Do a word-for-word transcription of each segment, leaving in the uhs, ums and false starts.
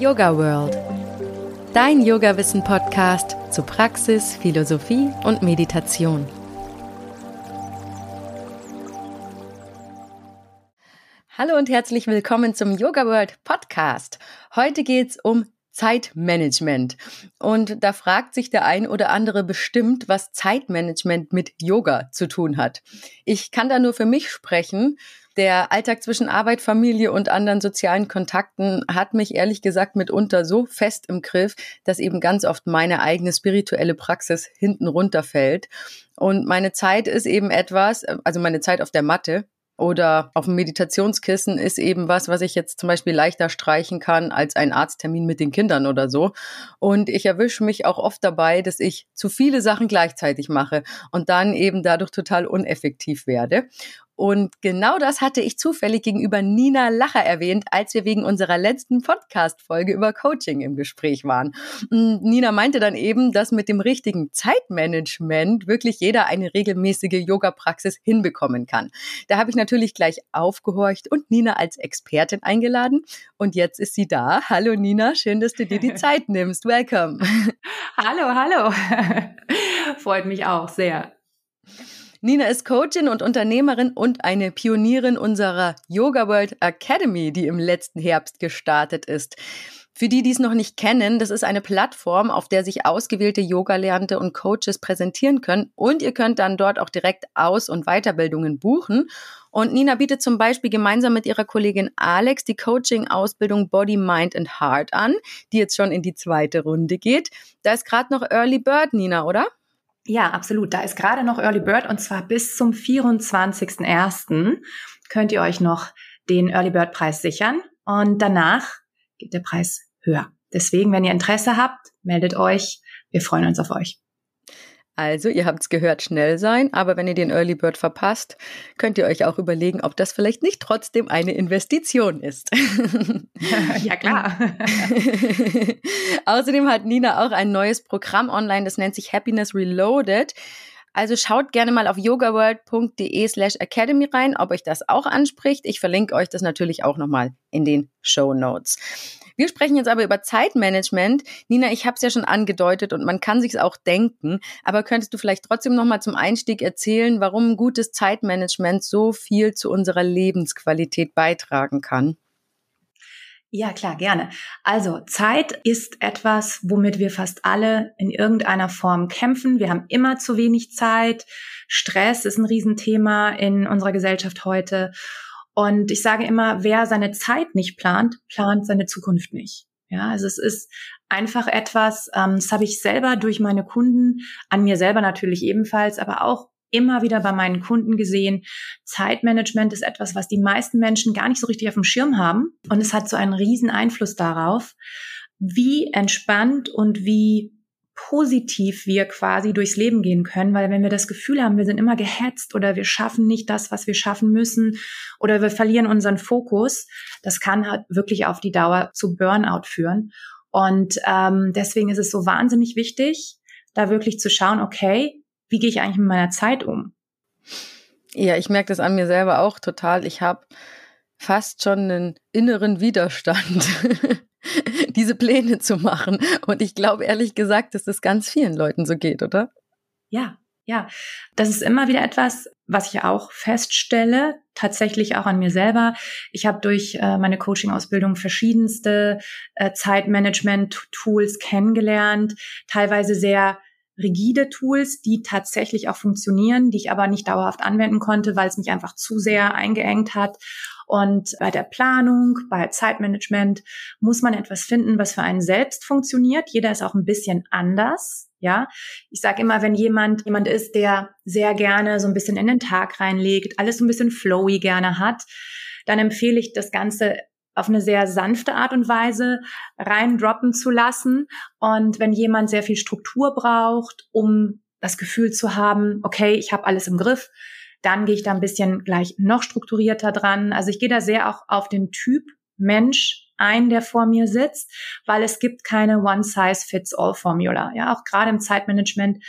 YogaWorld, dein Yoga-Wissen-Podcast zu Praxis, Philosophie und Meditation. Hallo und herzlich willkommen zum YogaWorld Podcast. Heute geht's um Zeitmanagement. Und da fragt sich der ein oder andere bestimmt, was Zeitmanagement mit Yoga zu tun hat. Ich kann da nur für mich sprechen. Der Alltag zwischen Arbeit, Familie und anderen sozialen Kontakten hat mich ehrlich gesagt mitunter so fest im Griff, dass eben ganz oft meine eigene spirituelle Praxis hinten runterfällt. Und meine Zeit ist eben etwas, also meine Zeit auf der Matte, oder auf dem Meditationskissen ist eben was, was ich jetzt zum Beispiel leichter streichen kann als ein Arzttermin mit den Kindern oder so. Und ich erwische mich auch oft dabei, dass ich zu viele Sachen gleichzeitig mache und dann eben dadurch total uneffektiv werde. Und genau das hatte ich zufällig gegenüber Nina Lacher erwähnt, als wir wegen unserer letzten Podcast-Folge über Coaching im Gespräch waren. Und Nina meinte dann eben, dass mit dem richtigen Zeitmanagement wirklich jeder eine regelmäßige Yoga-Praxis hinbekommen kann. Da habe ich natürlich gleich aufgehorcht und Nina als Expertin eingeladen. Und jetzt ist sie da. Hallo Nina, schön, dass du dir die Zeit nimmst. Welcome. Hallo, hallo. Freut mich auch sehr. Nina ist Coachin und Unternehmerin und eine Pionierin unserer YogaWorld Academy, die im letzten Herbst gestartet ist. Für die, die es noch nicht kennen, das ist eine Plattform, auf der sich ausgewählte Yoga-Lernende und Coaches präsentieren können und ihr könnt dann dort auch direkt Aus- und Weiterbildungen buchen. Und Nina bietet zum Beispiel gemeinsam mit ihrer Kollegin Alex die Coaching-Ausbildung Body, Mind and Heart an, die jetzt schon in die zweite Runde geht. Da ist gerade noch Early Bird, Nina, oder? Ja, absolut. Da ist gerade noch Early Bird und zwar bis zum vierundzwanzigsten ersten könnt ihr euch noch den Early Bird Preis sichern und danach geht der Preis höher. Deswegen, wenn ihr Interesse habt, meldet euch. Wir freuen uns auf euch. Also, ihr habt es gehört, schnell sein, aber wenn ihr den Early Bird verpasst, könnt ihr euch auch überlegen, ob das vielleicht nicht trotzdem eine Investition ist. Ja, klar. Außerdem hat Nina auch ein neues Programm online, das nennt sich Happiness Reloaded. Also schaut gerne mal auf yogaworld.de slash academy rein, ob euch das auch anspricht. Ich verlinke euch das natürlich auch nochmal in den Shownotes. Wir sprechen jetzt aber über Zeitmanagement. Nina, ich habe es ja schon angedeutet und man kann sich es auch denken, aber könntest du vielleicht trotzdem nochmal zum Einstieg erzählen, warum gutes Zeitmanagement so viel zu unserer Lebensqualität beitragen kann? Ja, klar, gerne. Also Zeit ist etwas, womit wir fast alle in irgendeiner Form kämpfen. Wir haben immer zu wenig Zeit. Stress ist ein Riesenthema in unserer Gesellschaft heute. Und ich sage immer, wer seine Zeit nicht plant, plant seine Zukunft nicht. Ja, also es ist einfach etwas, ähm, das habe ich selber durch meine Kunden, an mir selber natürlich ebenfalls, aber auch immer wieder bei meinen Kunden gesehen. Zeitmanagement ist etwas, was die meisten Menschen gar nicht so richtig auf dem Schirm haben. Und es hat so einen riesen Einfluss darauf, wie entspannt und wie positiv wir quasi durchs Leben gehen können. Weil wenn wir das Gefühl haben, wir sind immer gehetzt oder wir schaffen nicht das, was wir schaffen müssen oder wir verlieren unseren Fokus, das kann halt wirklich auf die Dauer zu Burnout führen. Und ähm, deswegen ist es so wahnsinnig wichtig, da wirklich zu schauen, okay, wie gehe ich eigentlich mit meiner Zeit um? Ja, ich merke das an mir selber auch total. Ich habe fast schon einen inneren Widerstand, diese Pläne zu machen. Und ich glaube ehrlich gesagt, dass das ganz vielen Leuten so geht, oder? Ja, ja. Das ist immer wieder etwas, was ich auch feststelle, tatsächlich auch an mir selber. Ich habe durch äh, meine Coaching-Ausbildung verschiedenste äh, Zeitmanagement-Tools kennengelernt, teilweise sehr rigide Tools, die tatsächlich auch funktionieren, die ich aber nicht dauerhaft anwenden konnte, weil es mich einfach zu sehr eingeengt hat. Und bei der Planung, bei Zeitmanagement muss man etwas finden, was für einen selbst funktioniert. Jeder ist auch ein bisschen anders. Ja, ich sage immer, wenn jemand jemand ist, der sehr gerne so ein bisschen in den Tag reinlegt, alles so ein bisschen flowy gerne hat, dann empfehle ich das Ganze auf eine sehr sanfte Art und Weise reindroppen zu lassen. Und wenn jemand sehr viel Struktur braucht, um das Gefühl zu haben, okay, ich habe alles im Griff, dann gehe ich da ein bisschen gleich noch strukturierter dran. Also ich gehe da sehr auch auf den Typ Mensch ein, der vor mir sitzt, weil es gibt keine One-Size-Fits-All-Formula. Ja, auch gerade im Zeitmanagement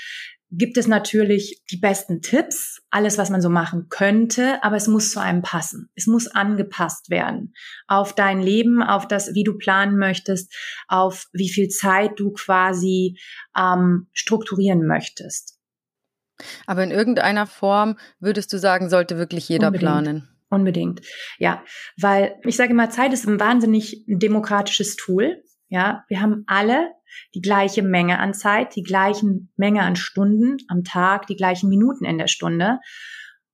gibt es natürlich die besten Tipps, alles, was man so machen könnte, aber es muss zu einem passen. Es muss angepasst werden auf dein Leben, auf das, wie du planen möchtest, auf wie viel Zeit du quasi ähm, strukturieren möchtest. Aber in irgendeiner Form würdest du sagen, sollte wirklich jeder Unbedingt. planen? Unbedingt, ja. Weil ich sage immer, Zeit ist ein wahnsinnig demokratisches Tool. Ja, wir haben alle die gleiche Menge an Zeit, die gleichen Menge an Stunden am Tag, die gleichen Minuten in der Stunde.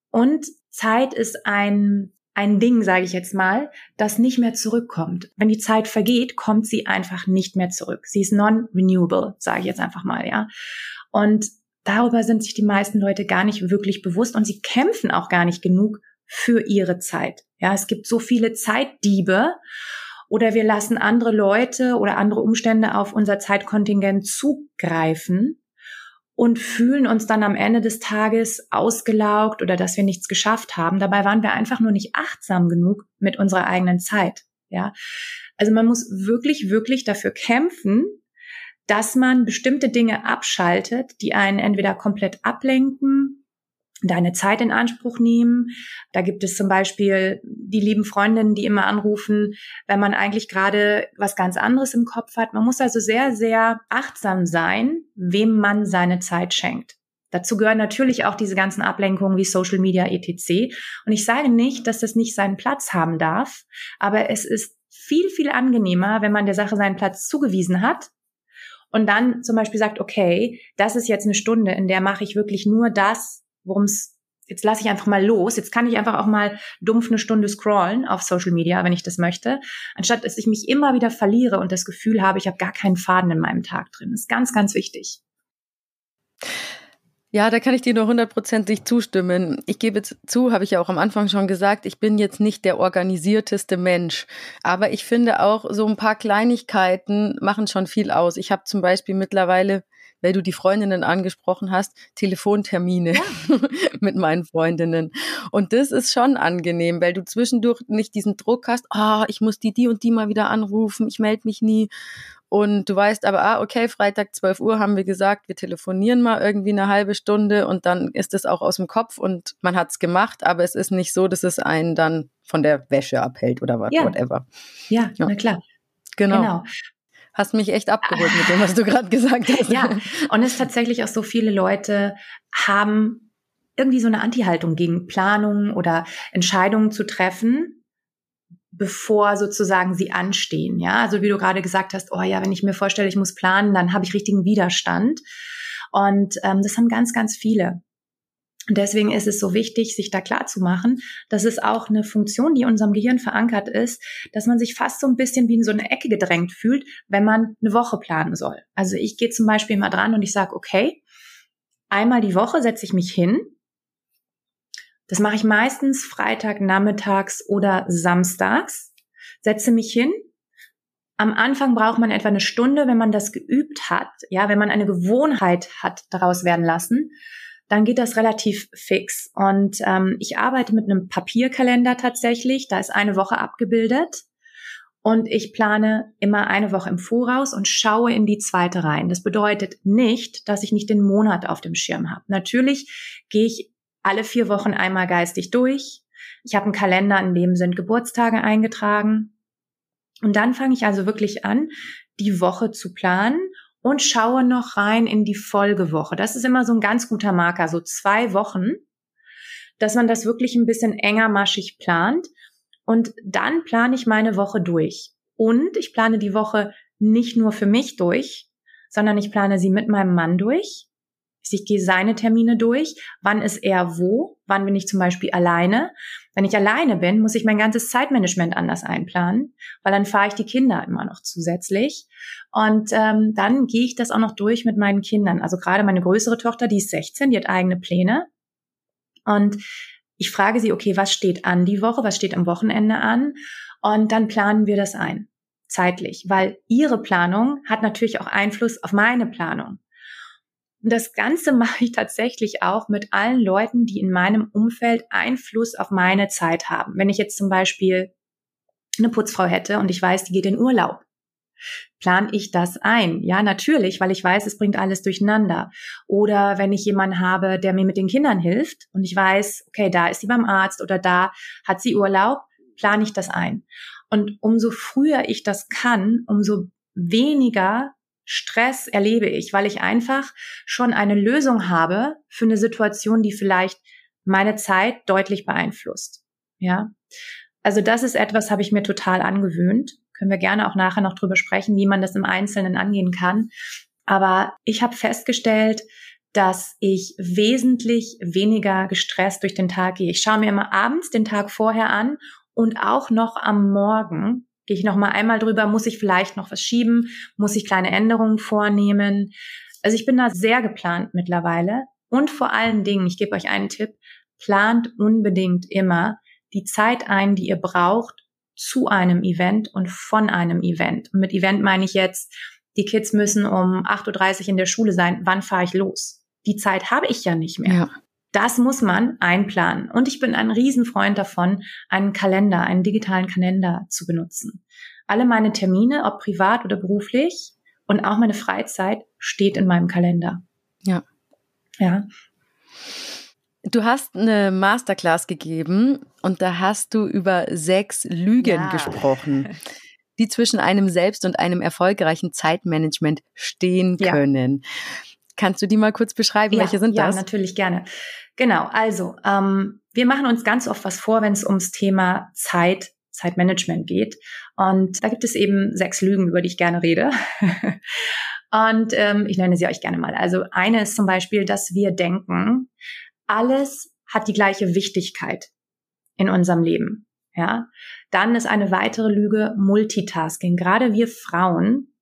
Und Zeit ist ein, ein Ding, sage ich jetzt mal, das nicht mehr zurückkommt. Wenn die Zeit vergeht, kommt sie einfach nicht mehr zurück. Sie ist non-renewable, sage ich jetzt einfach mal, ja. Und darüber sind sich die meisten Leute gar nicht wirklich bewusst und sie kämpfen auch gar nicht genug für ihre Zeit. Ja, es gibt so viele Zeitdiebe. Oder wir lassen andere Leute oder andere Umstände auf unser Zeitkontingent zugreifen und fühlen uns dann am Ende des Tages ausgelaugt oder dass wir nichts geschafft haben. Dabei waren wir einfach nur nicht achtsam genug mit unserer eigenen Zeit. Ja, also man muss wirklich, wirklich dafür kämpfen, dass man bestimmte Dinge abschaltet, die einen entweder komplett ablenken, deine Zeit in Anspruch nehmen. Da gibt es zum Beispiel die lieben Freundinnen, die immer anrufen, wenn man eigentlich gerade was ganz anderes im Kopf hat. Man muss also sehr, sehr achtsam sein, wem man seine Zeit schenkt. Dazu gehören natürlich auch diese ganzen Ablenkungen wie Social Media et cetera. Und ich sage nicht, dass das nicht seinen Platz haben darf, aber es ist viel, viel angenehmer, wenn man der Sache seinen Platz zugewiesen hat. Und dann zum Beispiel sagt, okay, das ist jetzt eine Stunde, in der mache ich wirklich nur das, worum es, jetzt lasse ich einfach mal los, jetzt kann ich einfach auch mal dumpf eine Stunde scrollen auf Social Media, wenn ich das möchte, anstatt dass ich mich immer wieder verliere und das Gefühl habe, ich habe gar keinen Faden in meinem Tag drin. Das ist ganz, ganz wichtig. Ja, da kann ich dir nur hundertprozentig zustimmen. Ich gebe zu, habe ich ja auch am Anfang schon gesagt, ich bin jetzt nicht der organisierteste Mensch. Aber ich finde auch, so ein paar Kleinigkeiten machen schon viel aus. Ich habe zum Beispiel mittlerweile, weil du die Freundinnen angesprochen hast, Telefontermine ja. mit meinen Freundinnen. Und das ist schon angenehm, weil du zwischendurch nicht diesen Druck hast, ah, oh, ich muss die, die und die mal wieder anrufen, ich melde mich nie. Und du weißt aber, ah, okay, Freitag zwölf Uhr haben wir gesagt, wir telefonieren mal irgendwie eine halbe Stunde und dann ist es auch aus dem Kopf und man hat es gemacht, aber es ist nicht so, dass es einen dann von der Wäsche abhält oder was, ja. whatever. Ja, ja, na klar. Genau. genau. Hast mich echt abgeholt mit dem, was du gerade gesagt hast. Ja, und es ist tatsächlich auch so, viele Leute haben irgendwie so eine Anti-Haltung gegen Planungen oder Entscheidungen zu treffen, bevor sozusagen sie anstehen. Ja, also wie du gerade gesagt hast, oh ja, wenn ich mir vorstelle, ich muss planen, dann habe ich richtigen Widerstand. Und ähm, das haben ganz, ganz viele. Und deswegen ist es so wichtig, sich da klar zu machen, dass es auch eine Funktion, die in unserem Gehirn verankert ist, dass man sich fast so ein bisschen wie in so eine Ecke gedrängt fühlt, wenn man eine Woche planen soll. Also ich gehe zum Beispiel mal dran und ich sage, okay, einmal die Woche setze ich mich hin. Das mache ich meistens Freitag, nachmittags oder samstags. Setze mich hin. Am Anfang braucht man etwa eine Stunde, wenn man das geübt hat, ja, wenn man eine Gewohnheit hat, daraus werden lassen, dann geht das relativ fix. Und ähm, ich arbeite mit einem Papierkalender tatsächlich. Da ist eine Woche abgebildet. Und ich plane immer eine Woche im Voraus und schaue in die zweite rein. Das bedeutet nicht, dass ich nicht den Monat auf dem Schirm habe. Natürlich gehe ich alle vier Wochen einmal geistig durch. Ich habe einen Kalender, in dem sind Geburtstage eingetragen. Und dann fange ich also wirklich an, die Woche zu planen. Und schaue noch rein in die Folgewoche. Das ist immer so ein ganz guter Marker, so zwei Wochen, dass man das wirklich ein bisschen enger maschig plant. Und dann plane ich meine Woche durch. Und ich plane die Woche nicht nur für mich durch, sondern ich plane sie mit meinem Mann durch. Ich gehe seine Termine durch. Wann ist er wo? Wann bin ich zum Beispiel alleine? Wenn ich alleine bin, muss ich mein ganzes Zeitmanagement anders einplanen, weil dann fahre ich die Kinder immer noch zusätzlich. Und ähm, dann gehe ich das auch noch durch mit meinen Kindern. Also gerade meine größere Tochter, die ist sechzehn, die hat eigene Pläne. Und ich frage sie, okay, was steht an die Woche? Was steht am Wochenende an? Und dann planen wir das ein, zeitlich. Weil ihre Planung hat natürlich auch Einfluss auf meine Planung. Und das Ganze mache ich tatsächlich auch mit allen Leuten, die in meinem Umfeld Einfluss auf meine Zeit haben. Wenn ich jetzt zum Beispiel eine Putzfrau hätte und ich weiß, die geht in Urlaub, plane ich das ein? Ja, natürlich, weil ich weiß, es bringt alles durcheinander. Oder wenn ich jemanden habe, der mir mit den Kindern hilft und ich weiß, okay, da ist sie beim Arzt oder da hat sie Urlaub, plane ich das ein. Und umso früher ich das kann, umso weniger Stress erlebe ich, weil ich einfach schon eine Lösung habe für eine Situation, die vielleicht meine Zeit deutlich beeinflusst. Ja, also das ist etwas, habe ich mir total angewöhnt. Können wir gerne auch nachher noch drüber sprechen, wie man das im Einzelnen angehen kann. Aber ich habe festgestellt, dass ich wesentlich weniger gestresst durch den Tag gehe. Ich schaue mir immer abends den Tag vorher an und auch noch am Morgen gehe ich noch mal einmal drüber, muss ich vielleicht noch was schieben, muss ich kleine Änderungen vornehmen. Also ich bin da sehr geplant mittlerweile. Und vor allen Dingen, ich gebe euch einen Tipp, plant unbedingt immer die Zeit ein, die ihr braucht, zu einem Event und von einem Event. Und mit Event meine ich jetzt, die Kids müssen um acht Uhr dreißig in der Schule sein. Wann fahre ich los? Die Zeit habe ich ja nicht mehr. Ja. Das muss man einplanen. Und ich bin ein Riesenfreund davon, einen Kalender, einen digitalen Kalender zu benutzen. Alle meine Termine, ob privat oder beruflich, und auch meine Freizeit steht in meinem Kalender. Ja. Ja. Du hast eine Masterclass gegeben und da hast du über sechs Lügen ja. gesprochen, die zwischen einem selbst und einem erfolgreichen Zeitmanagement stehen ja. können. Kannst du die mal kurz beschreiben? Ja, welche sind ja, das? Ja, natürlich gerne. Genau, also ähm, wir machen uns ganz oft was vor, wenn es ums Thema Zeit, Zeitmanagement geht. Und da gibt es eben sechs Lügen, über die ich gerne rede. Und ähm, ich nenne sie euch gerne mal. Also eine ist zum Beispiel, dass wir denken, alles hat die gleiche Wichtigkeit in unserem Leben. Ja? Dann ist eine weitere Lüge Multitasking. Gerade wir Frauen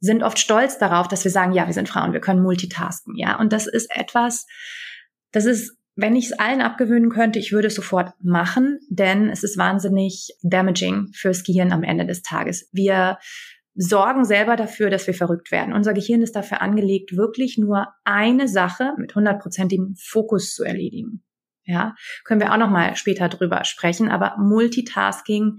sind oft stolz darauf, dass wir sagen, ja, wir sind Frauen, wir können multitasken. Ja? Und das ist etwas, das ist, wenn ich es allen abgewöhnen könnte, ich würde es sofort machen, denn es ist wahnsinnig damaging fürs Gehirn am Ende des Tages. Wir sorgen selber dafür, dass wir verrückt werden. Unser Gehirn ist dafür angelegt, wirklich nur eine Sache mit hundertprozentigem Fokus zu erledigen. Ja, können wir auch noch mal später drüber sprechen, aber Multitasking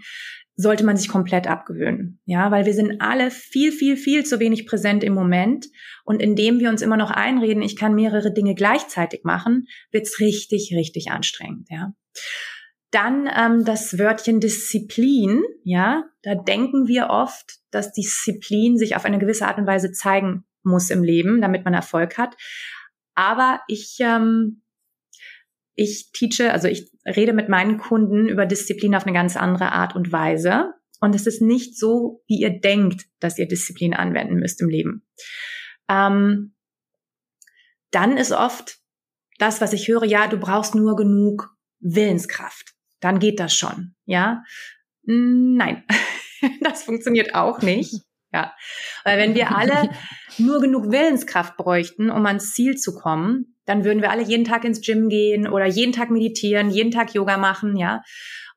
sollte man sich komplett abgewöhnen. Ja, weil wir sind alle viel, viel, viel zu wenig präsent im Moment und indem wir uns immer noch einreden, ich kann mehrere Dinge gleichzeitig machen, wird's richtig, richtig anstrengend, ja. Dann ähm, das Wörtchen Disziplin, ja, da denken wir oft, dass Disziplin sich auf eine gewisse Art und Weise zeigen muss im Leben, damit man Erfolg hat. Aber ich, ähm, ich teache, also ich rede mit meinen Kunden über Disziplin auf eine ganz andere Art und Weise. Und es ist nicht so, wie ihr denkt, dass ihr Disziplin anwenden müsst im Leben. Ähm, dann ist oft das, was ich höre, ja, du brauchst nur genug Willenskraft. Dann geht das schon, ja? Nein, das funktioniert auch nicht, ja. Weil wenn wir alle nur genug Willenskraft bräuchten, um ans Ziel zu kommen, dann würden wir alle jeden Tag ins Gym gehen oder jeden Tag meditieren, jeden Tag Yoga machen, ja.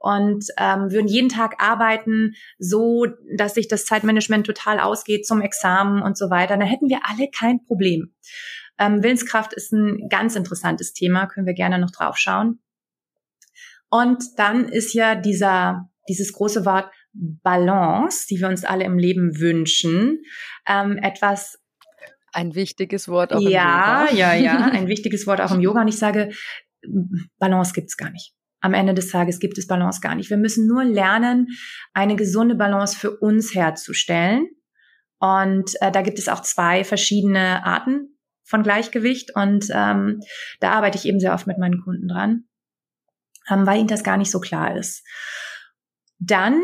Und ähm, würden jeden Tag arbeiten, so dass sich das Zeitmanagement total ausgeht zum Examen und so weiter. Dann hätten wir alle kein Problem. Ähm, Willenskraft ist ein ganz interessantes Thema, können wir gerne noch drauf schauen. Und dann ist ja dieser dieses große Wort Balance, die wir uns alle im Leben wünschen, ähm, etwas... Ein wichtiges Wort auch ja, im Yoga. Ja, ja, ja, ein wichtiges Wort auch im Yoga. Und ich sage, Balance gibt's gar nicht. Am Ende des Tages gibt es Balance gar nicht. Wir müssen nur lernen, eine gesunde Balance für uns herzustellen. Und äh, da gibt es auch zwei verschiedene Arten von Gleichgewicht. Und ähm, da arbeite ich eben sehr oft mit meinen Kunden dran, weil ihnen das gar nicht so klar ist. Dann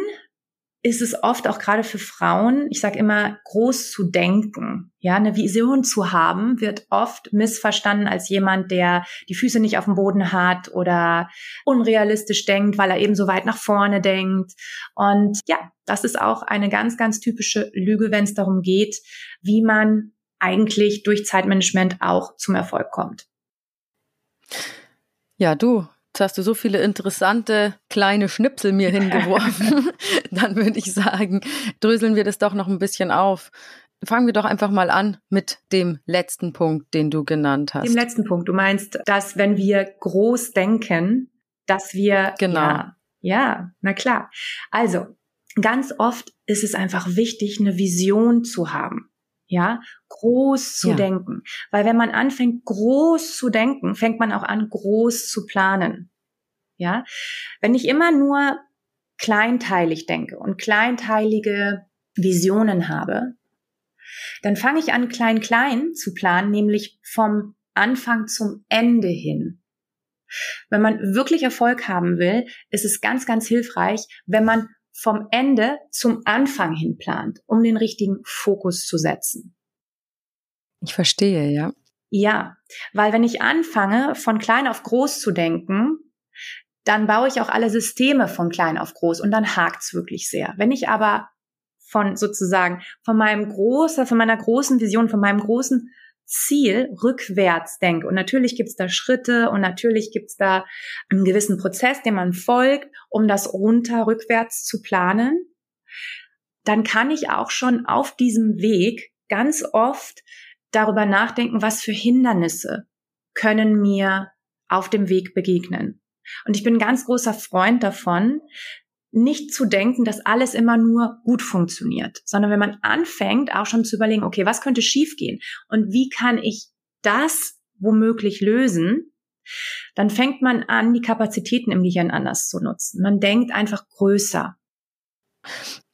ist es oft auch gerade für Frauen, ich sage immer, groß zu denken, ja, eine Vision zu haben, wird oft missverstanden als jemand, der die Füße nicht auf dem Boden hat oder unrealistisch denkt, weil er eben so weit nach vorne denkt. Und ja, das ist auch eine ganz, ganz typische Lüge, wenn es darum geht, wie man eigentlich durch Zeitmanagement auch zum Erfolg kommt. Ja, du. Hast du so viele interessante kleine Schnipsel mir hingeworfen, dann würde ich sagen, dröseln wir das doch noch ein bisschen auf. Fangen wir doch einfach mal an mit dem letzten Punkt, den du genannt hast. Dem letzten Punkt. Du meinst, dass wenn wir groß denken, dass wir... Genau. Ja, ja, na klar. Also, ganz oft ist es einfach wichtig, eine Vision zu haben. Ja, groß zu ja. denken. Weil wenn man anfängt, groß zu denken, fängt man auch an, groß zu planen. Ja, wenn ich immer nur kleinteilig denke und kleinteilige Visionen habe, dann fange ich an, klein-klein zu planen, nämlich vom Anfang zum Ende hin. Wenn man wirklich Erfolg haben will, ist es ganz, ganz hilfreich, wenn man vom Ende zum Anfang hin plant, um den richtigen Fokus zu setzen. Ich verstehe, ja. Ja, weil wenn ich anfange, von klein auf groß zu denken, dann baue ich auch alle Systeme von klein auf groß und dann hakt's wirklich sehr. Wenn ich aber von sozusagen von meinem großen, von meiner großen Vision, von meinem großen Ziel rückwärts denke. Und natürlich gibt's da Schritte und natürlich gibt's da einen gewissen Prozess, dem man folgt, um das runter rückwärts zu planen. Dann kann ich auch schon auf diesem Weg ganz oft darüber nachdenken, was für Hindernisse können mir auf dem Weg begegnen. Und ich bin ein ganz großer Freund davon, nicht zu denken, dass alles immer nur gut funktioniert, sondern wenn man anfängt, auch schon zu überlegen, okay, was könnte schiefgehen und wie kann ich das womöglich lösen, dann fängt man an, die Kapazitäten im Gehirn anders zu nutzen. Man denkt einfach größer.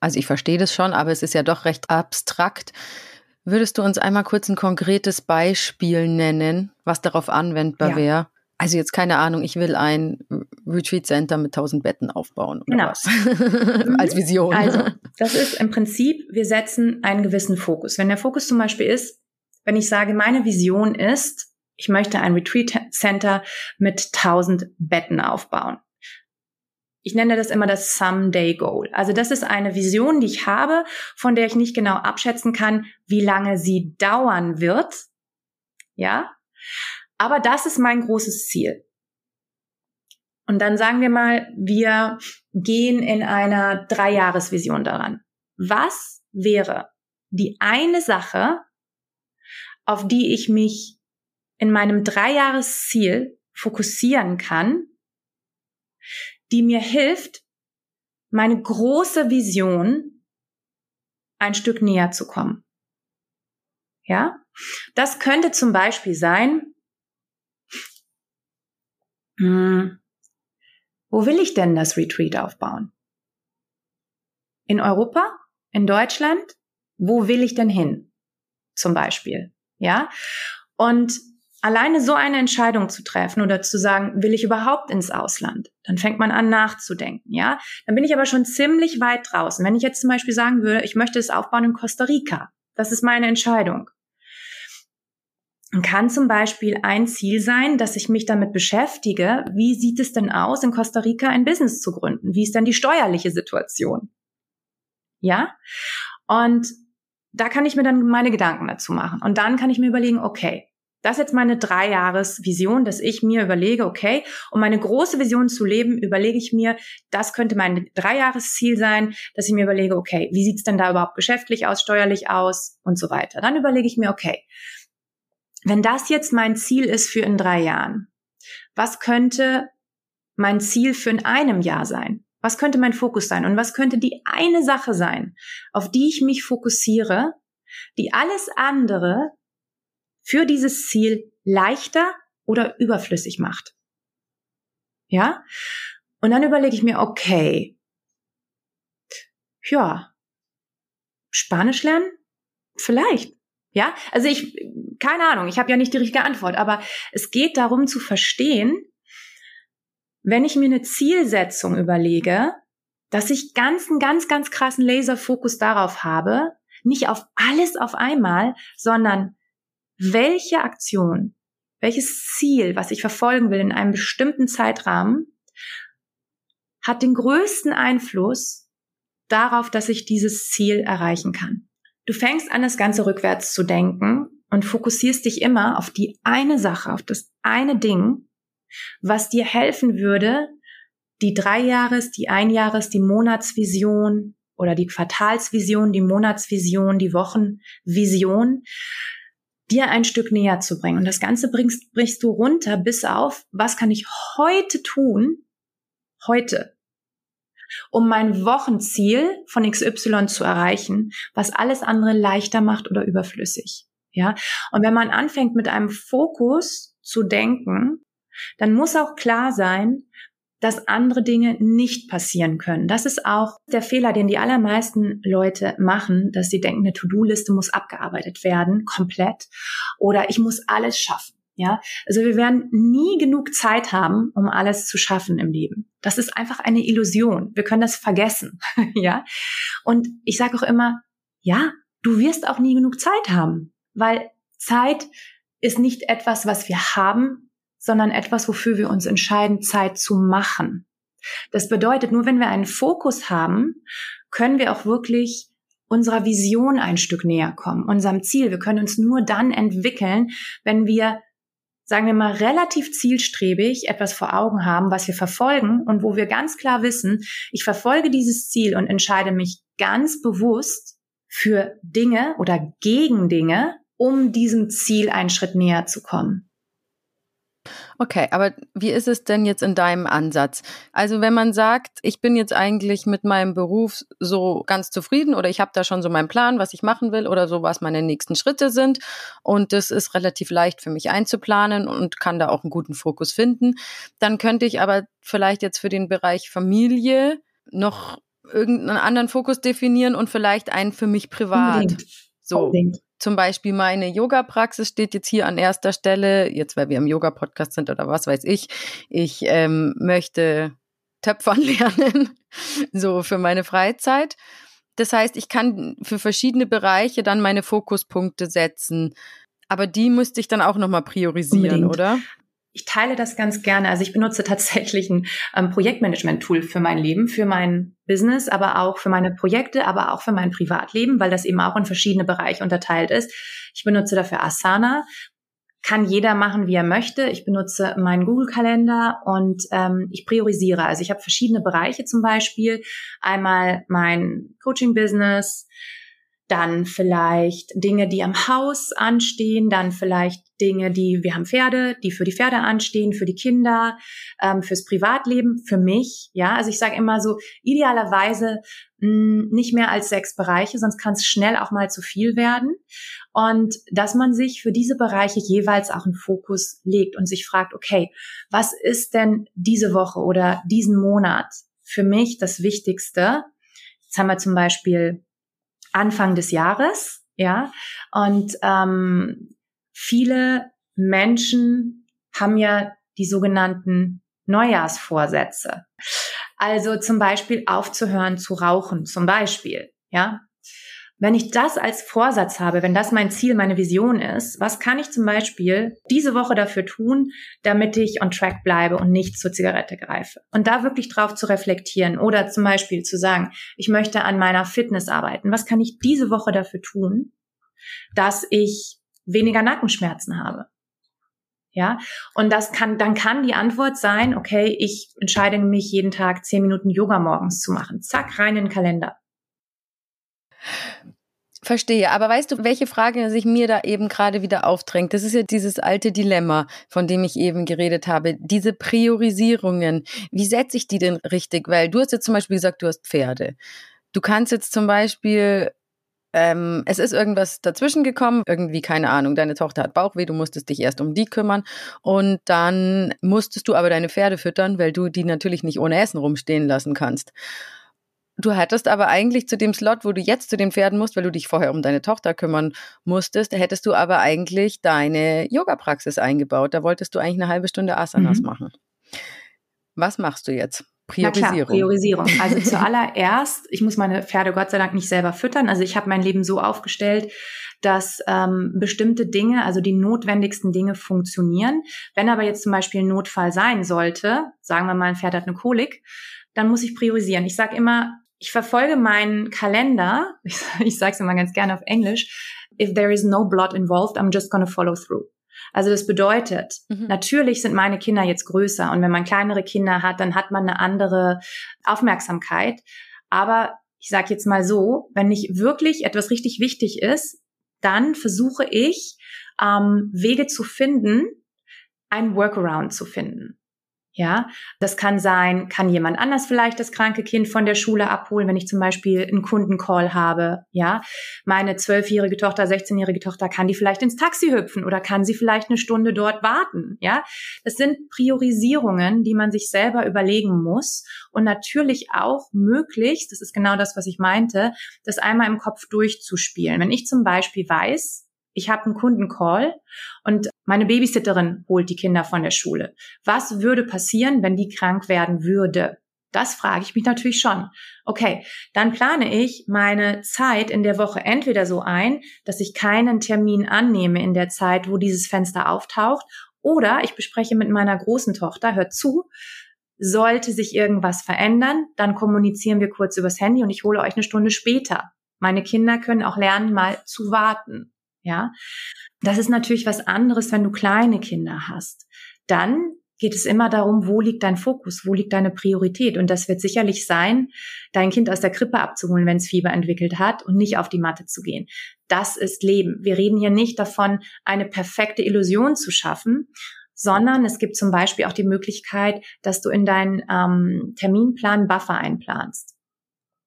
Also ich verstehe das schon, aber es ist ja doch recht abstrakt. Würdest du uns einmal kurz ein konkretes Beispiel nennen, was darauf anwendbar ja. wäre? Also jetzt keine Ahnung, ich will ein Retreat Center mit tausend Betten aufbauen oder genau. was? Als Vision. Also das ist im Prinzip, wir setzen einen gewissen Fokus. Wenn der Fokus zum Beispiel ist, wenn ich sage, meine Vision ist, ich möchte ein Retreat Center mit tausend Betten aufbauen. Ich nenne das immer das Someday Goal. Also das ist eine Vision, die ich habe, von der ich nicht genau abschätzen kann, wie lange sie dauern wird. Ja? Aber das ist mein großes Ziel. Und dann sagen wir mal, wir gehen in einer Dreijahresvision daran. Was wäre die eine Sache, auf die ich mich in meinem Dreijahresziel fokussieren kann, die mir hilft, meine große Vision ein Stück näher zu kommen? Ja? Das könnte zum Beispiel sein, Hm. Wo will ich denn das Retreat aufbauen? In Europa? In Deutschland? Wo will ich denn hin? Zum Beispiel. Ja? Und alleine so eine Entscheidung zu treffen oder zu sagen, will ich überhaupt ins Ausland? Dann fängt man an nachzudenken. Ja? Dann bin ich aber schon ziemlich weit draußen. Wenn ich jetzt zum Beispiel sagen würde, ich möchte es aufbauen in Costa Rica. Das ist meine Entscheidung. Kann zum Beispiel ein Ziel sein, dass ich mich damit beschäftige, wie sieht es denn aus, in Costa Rica ein Business zu gründen? Wie ist denn die steuerliche Situation? Ja? Und da kann ich mir dann meine Gedanken dazu machen. Und dann kann ich mir überlegen, okay, das ist jetzt meine Dreijahresvision, dass ich mir überlege, okay, um meine große Vision zu leben, überlege ich mir, das könnte mein Dreijahresziel sein, dass ich mir überlege, okay, wie sieht es denn da überhaupt geschäftlich aus, steuerlich aus und so weiter. Dann überlege ich mir, okay, wenn das jetzt mein Ziel ist für in drei Jahren, was könnte mein Ziel für in einem Jahr sein? Was könnte mein Fokus sein? Und was könnte die eine Sache sein, auf die ich mich fokussiere, die alles andere für dieses Ziel leichter oder überflüssig macht? Ja? Und dann überlege ich mir, okay, ja, Spanisch lernen? Vielleicht. Ja, also ich, keine Ahnung, ich habe ja nicht die richtige Antwort, aber es geht darum zu verstehen, wenn ich mir eine Zielsetzung überlege, dass ich ganz, einen ganz, ganz krassen Laserfokus darauf habe, nicht auf alles auf einmal, sondern welche Aktion, welches Ziel, was ich verfolgen will in einem bestimmten Zeitrahmen, hat den größten Einfluss darauf, dass ich dieses Ziel erreichen kann. Du fängst an, das Ganze rückwärts zu denken und fokussierst dich immer auf die eine Sache, auf das eine Ding, was dir helfen würde, die Dreijahres-, die Einjahres-, die Monatsvision oder die Quartalsvision, die Monatsvision, die Wochenvision dir ein Stück näher zu bringen. Und das Ganze bringst, brichst du runter bis auf, was kann ich heute tun, heute, um mein Wochenziel von X Y zu erreichen, was alles andere leichter macht oder überflüssig. Ja? Und wenn man anfängt, mit einem Fokus zu denken, dann muss auch klar sein, dass andere Dinge nicht passieren können. Das ist auch der Fehler, den die allermeisten Leute machen, dass sie denken, eine To-Do-Liste muss abgearbeitet werden, komplett, oder ich muss alles schaffen. Ja, also wir werden nie genug Zeit haben, um alles zu schaffen im Leben. Das ist einfach eine Illusion. Wir können das vergessen. Ja, und ich sage auch immer, ja, du wirst auch nie genug Zeit haben, weil Zeit ist nicht etwas, was wir haben, sondern etwas, wofür wir uns entscheiden, Zeit zu machen. Das bedeutet, nur wenn wir einen Fokus haben, können wir auch wirklich unserer Vision ein Stück näher kommen, unserem Ziel. Wir können uns nur dann entwickeln, wenn wir, sagen wir mal, relativ zielstrebig etwas vor Augen haben, was wir verfolgen und wo wir ganz klar wissen, ich verfolge dieses Ziel und entscheide mich ganz bewusst für Dinge oder gegen Dinge, um diesem Ziel einen Schritt näher zu kommen. Okay, aber wie ist es denn jetzt in deinem Ansatz? Also wenn man sagt, ich bin jetzt eigentlich mit meinem Beruf so ganz zufrieden oder ich habe da schon so meinen Plan, was ich machen will oder so, was meine nächsten Schritte sind und das ist relativ leicht für mich einzuplanen und kann da auch einen guten Fokus finden, dann könnte ich aber vielleicht jetzt für den Bereich Familie noch irgendeinen anderen Fokus definieren und vielleicht einen für mich privat. Unbedingt. So. Unbedingt. Zum Beispiel meine Yoga-Praxis steht jetzt hier an erster Stelle, jetzt weil wir im Yoga-Podcast sind oder was weiß ich. Ich ähm, möchte Töpfern lernen, so für meine Freizeit. Das heißt, ich kann für verschiedene Bereiche dann meine Fokuspunkte setzen, aber die müsste ich dann auch nochmal priorisieren, unbedingt, oder? Ich teile das ganz gerne. Also ich benutze tatsächlich ein ähm, Projektmanagement-Tool für mein Leben, für mein Business, aber auch für meine Projekte, aber auch für mein Privatleben, weil das eben auch in verschiedene Bereiche unterteilt ist. Ich benutze dafür Asana. Kann jeder machen, wie er möchte. Ich benutze meinen Google-Kalender und ähm, ich priorisiere. Also ich habe verschiedene Bereiche zum Beispiel. Einmal mein Coaching-Business, dann vielleicht Dinge, die am Haus anstehen, dann vielleicht Dinge, die, wir haben Pferde, die für die Pferde anstehen, für die Kinder, ähm, fürs Privatleben, für mich. Ja, also ich sage immer so, idealerweise mh, nicht mehr als sechs Bereiche, sonst kann es schnell auch mal zu viel werden. Und dass man sich für diese Bereiche jeweils auch einen Fokus legt und sich fragt, okay, was ist denn diese Woche oder diesen Monat für mich das Wichtigste? Jetzt haben wir zum Beispiel Anfang des Jahres, ja, und ähm, viele Menschen haben ja die sogenannten Neujahrsvorsätze. Also zum Beispiel aufzuhören zu rauchen, zum Beispiel, ja. Wenn ich das als Vorsatz habe, wenn das mein Ziel, meine Vision ist, was kann ich zum Beispiel diese Woche dafür tun, damit ich on track bleibe und nicht zur Zigarette greife? Und da wirklich drauf zu reflektieren oder zum Beispiel zu sagen, ich möchte an meiner Fitness arbeiten. Was kann ich diese Woche dafür tun, dass ich weniger Nackenschmerzen habe? Ja, und das kann, dann kann die Antwort sein, okay, ich entscheide mich jeden Tag zehn Minuten Yoga morgens zu machen. Zack, rein in den Kalender. Verstehe, aber weißt du, welche Frage sich mir da eben gerade wieder aufdrängt? Das ist ja dieses alte Dilemma, von dem ich eben geredet habe. Diese Priorisierungen, wie setze ich die denn richtig? Weil du hast jetzt zum Beispiel gesagt, du hast Pferde. Du kannst jetzt zum Beispiel, ähm, es ist irgendwas dazwischen gekommen, irgendwie, keine Ahnung, deine Tochter hat Bauchweh, du musstest dich erst um die kümmern und dann musstest du aber deine Pferde füttern, weil du die natürlich nicht ohne Essen rumstehen lassen kannst. Du hattest aber eigentlich zu dem Slot, wo du jetzt zu den Pferden musst, weil du dich vorher um deine Tochter kümmern musstest, hättest du aber eigentlich deine Yoga-Praxis eingebaut. Da wolltest du eigentlich eine halbe Stunde Asanas mhm. machen. Was machst du jetzt? Priorisierung. Na klar, Priorisierung. Also zuallererst, ich muss meine Pferde Gott sei Dank nicht selber füttern. Also ich habe mein Leben so aufgestellt, dass ähm, bestimmte Dinge, also die notwendigsten Dinge funktionieren. Wenn aber jetzt zum Beispiel ein Notfall sein sollte, sagen wir mal, ein Pferd hat eine Kolik, dann muss ich priorisieren. Ich sage immer, ich verfolge meinen Kalender, ich, ich sage es immer ganz gerne auf Englisch, if there is no blood involved, I'm just gonna follow through. Also das bedeutet, mhm. natürlich sind meine Kinder jetzt größer und wenn man kleinere Kinder hat, dann hat man eine andere Aufmerksamkeit. Aber ich sage jetzt mal so, wenn nicht wirklich etwas richtig wichtig ist, dann versuche ich, ähm, Wege zu finden, einen Workaround zu finden. Ja, das kann sein, kann jemand anders vielleicht das kranke Kind von der Schule abholen, wenn ich zum Beispiel einen Kundencall habe. Ja, meine zwölfjährige Tochter, sechzehnjährige Tochter, kann die vielleicht ins Taxi hüpfen oder kann sie vielleicht eine Stunde dort warten. Ja, das sind Priorisierungen, die man sich selber überlegen muss und natürlich auch möglichst, das ist genau das, was ich meinte, das einmal im Kopf durchzuspielen. Wenn ich zum Beispiel weiß, ich habe einen Kundencall und meine Babysitterin holt die Kinder von der Schule. Was würde passieren, wenn die krank werden würde? Das frage ich mich natürlich schon. Okay, dann plane ich meine Zeit in der Woche entweder so ein, dass ich keinen Termin annehme in der Zeit, wo dieses Fenster auftaucht, oder ich bespreche mit meiner großen Tochter, hört zu, sollte sich irgendwas verändern, dann kommunizieren wir kurz übers Handy und ich hole euch eine Stunde später. Meine Kinder können auch lernen, mal zu warten. Ja, das ist natürlich was anderes, wenn du kleine Kinder hast. Dann geht es immer darum, wo liegt dein Fokus, wo liegt deine Priorität? Und das wird sicherlich sein, dein Kind aus der Krippe abzuholen, wenn es Fieber entwickelt hat und nicht auf die Matte zu gehen. Das ist Leben. Wir reden hier nicht davon, eine perfekte Illusion zu schaffen, sondern es gibt zum Beispiel auch die Möglichkeit, dass du in deinen ähm, Terminplan Buffer einplanst.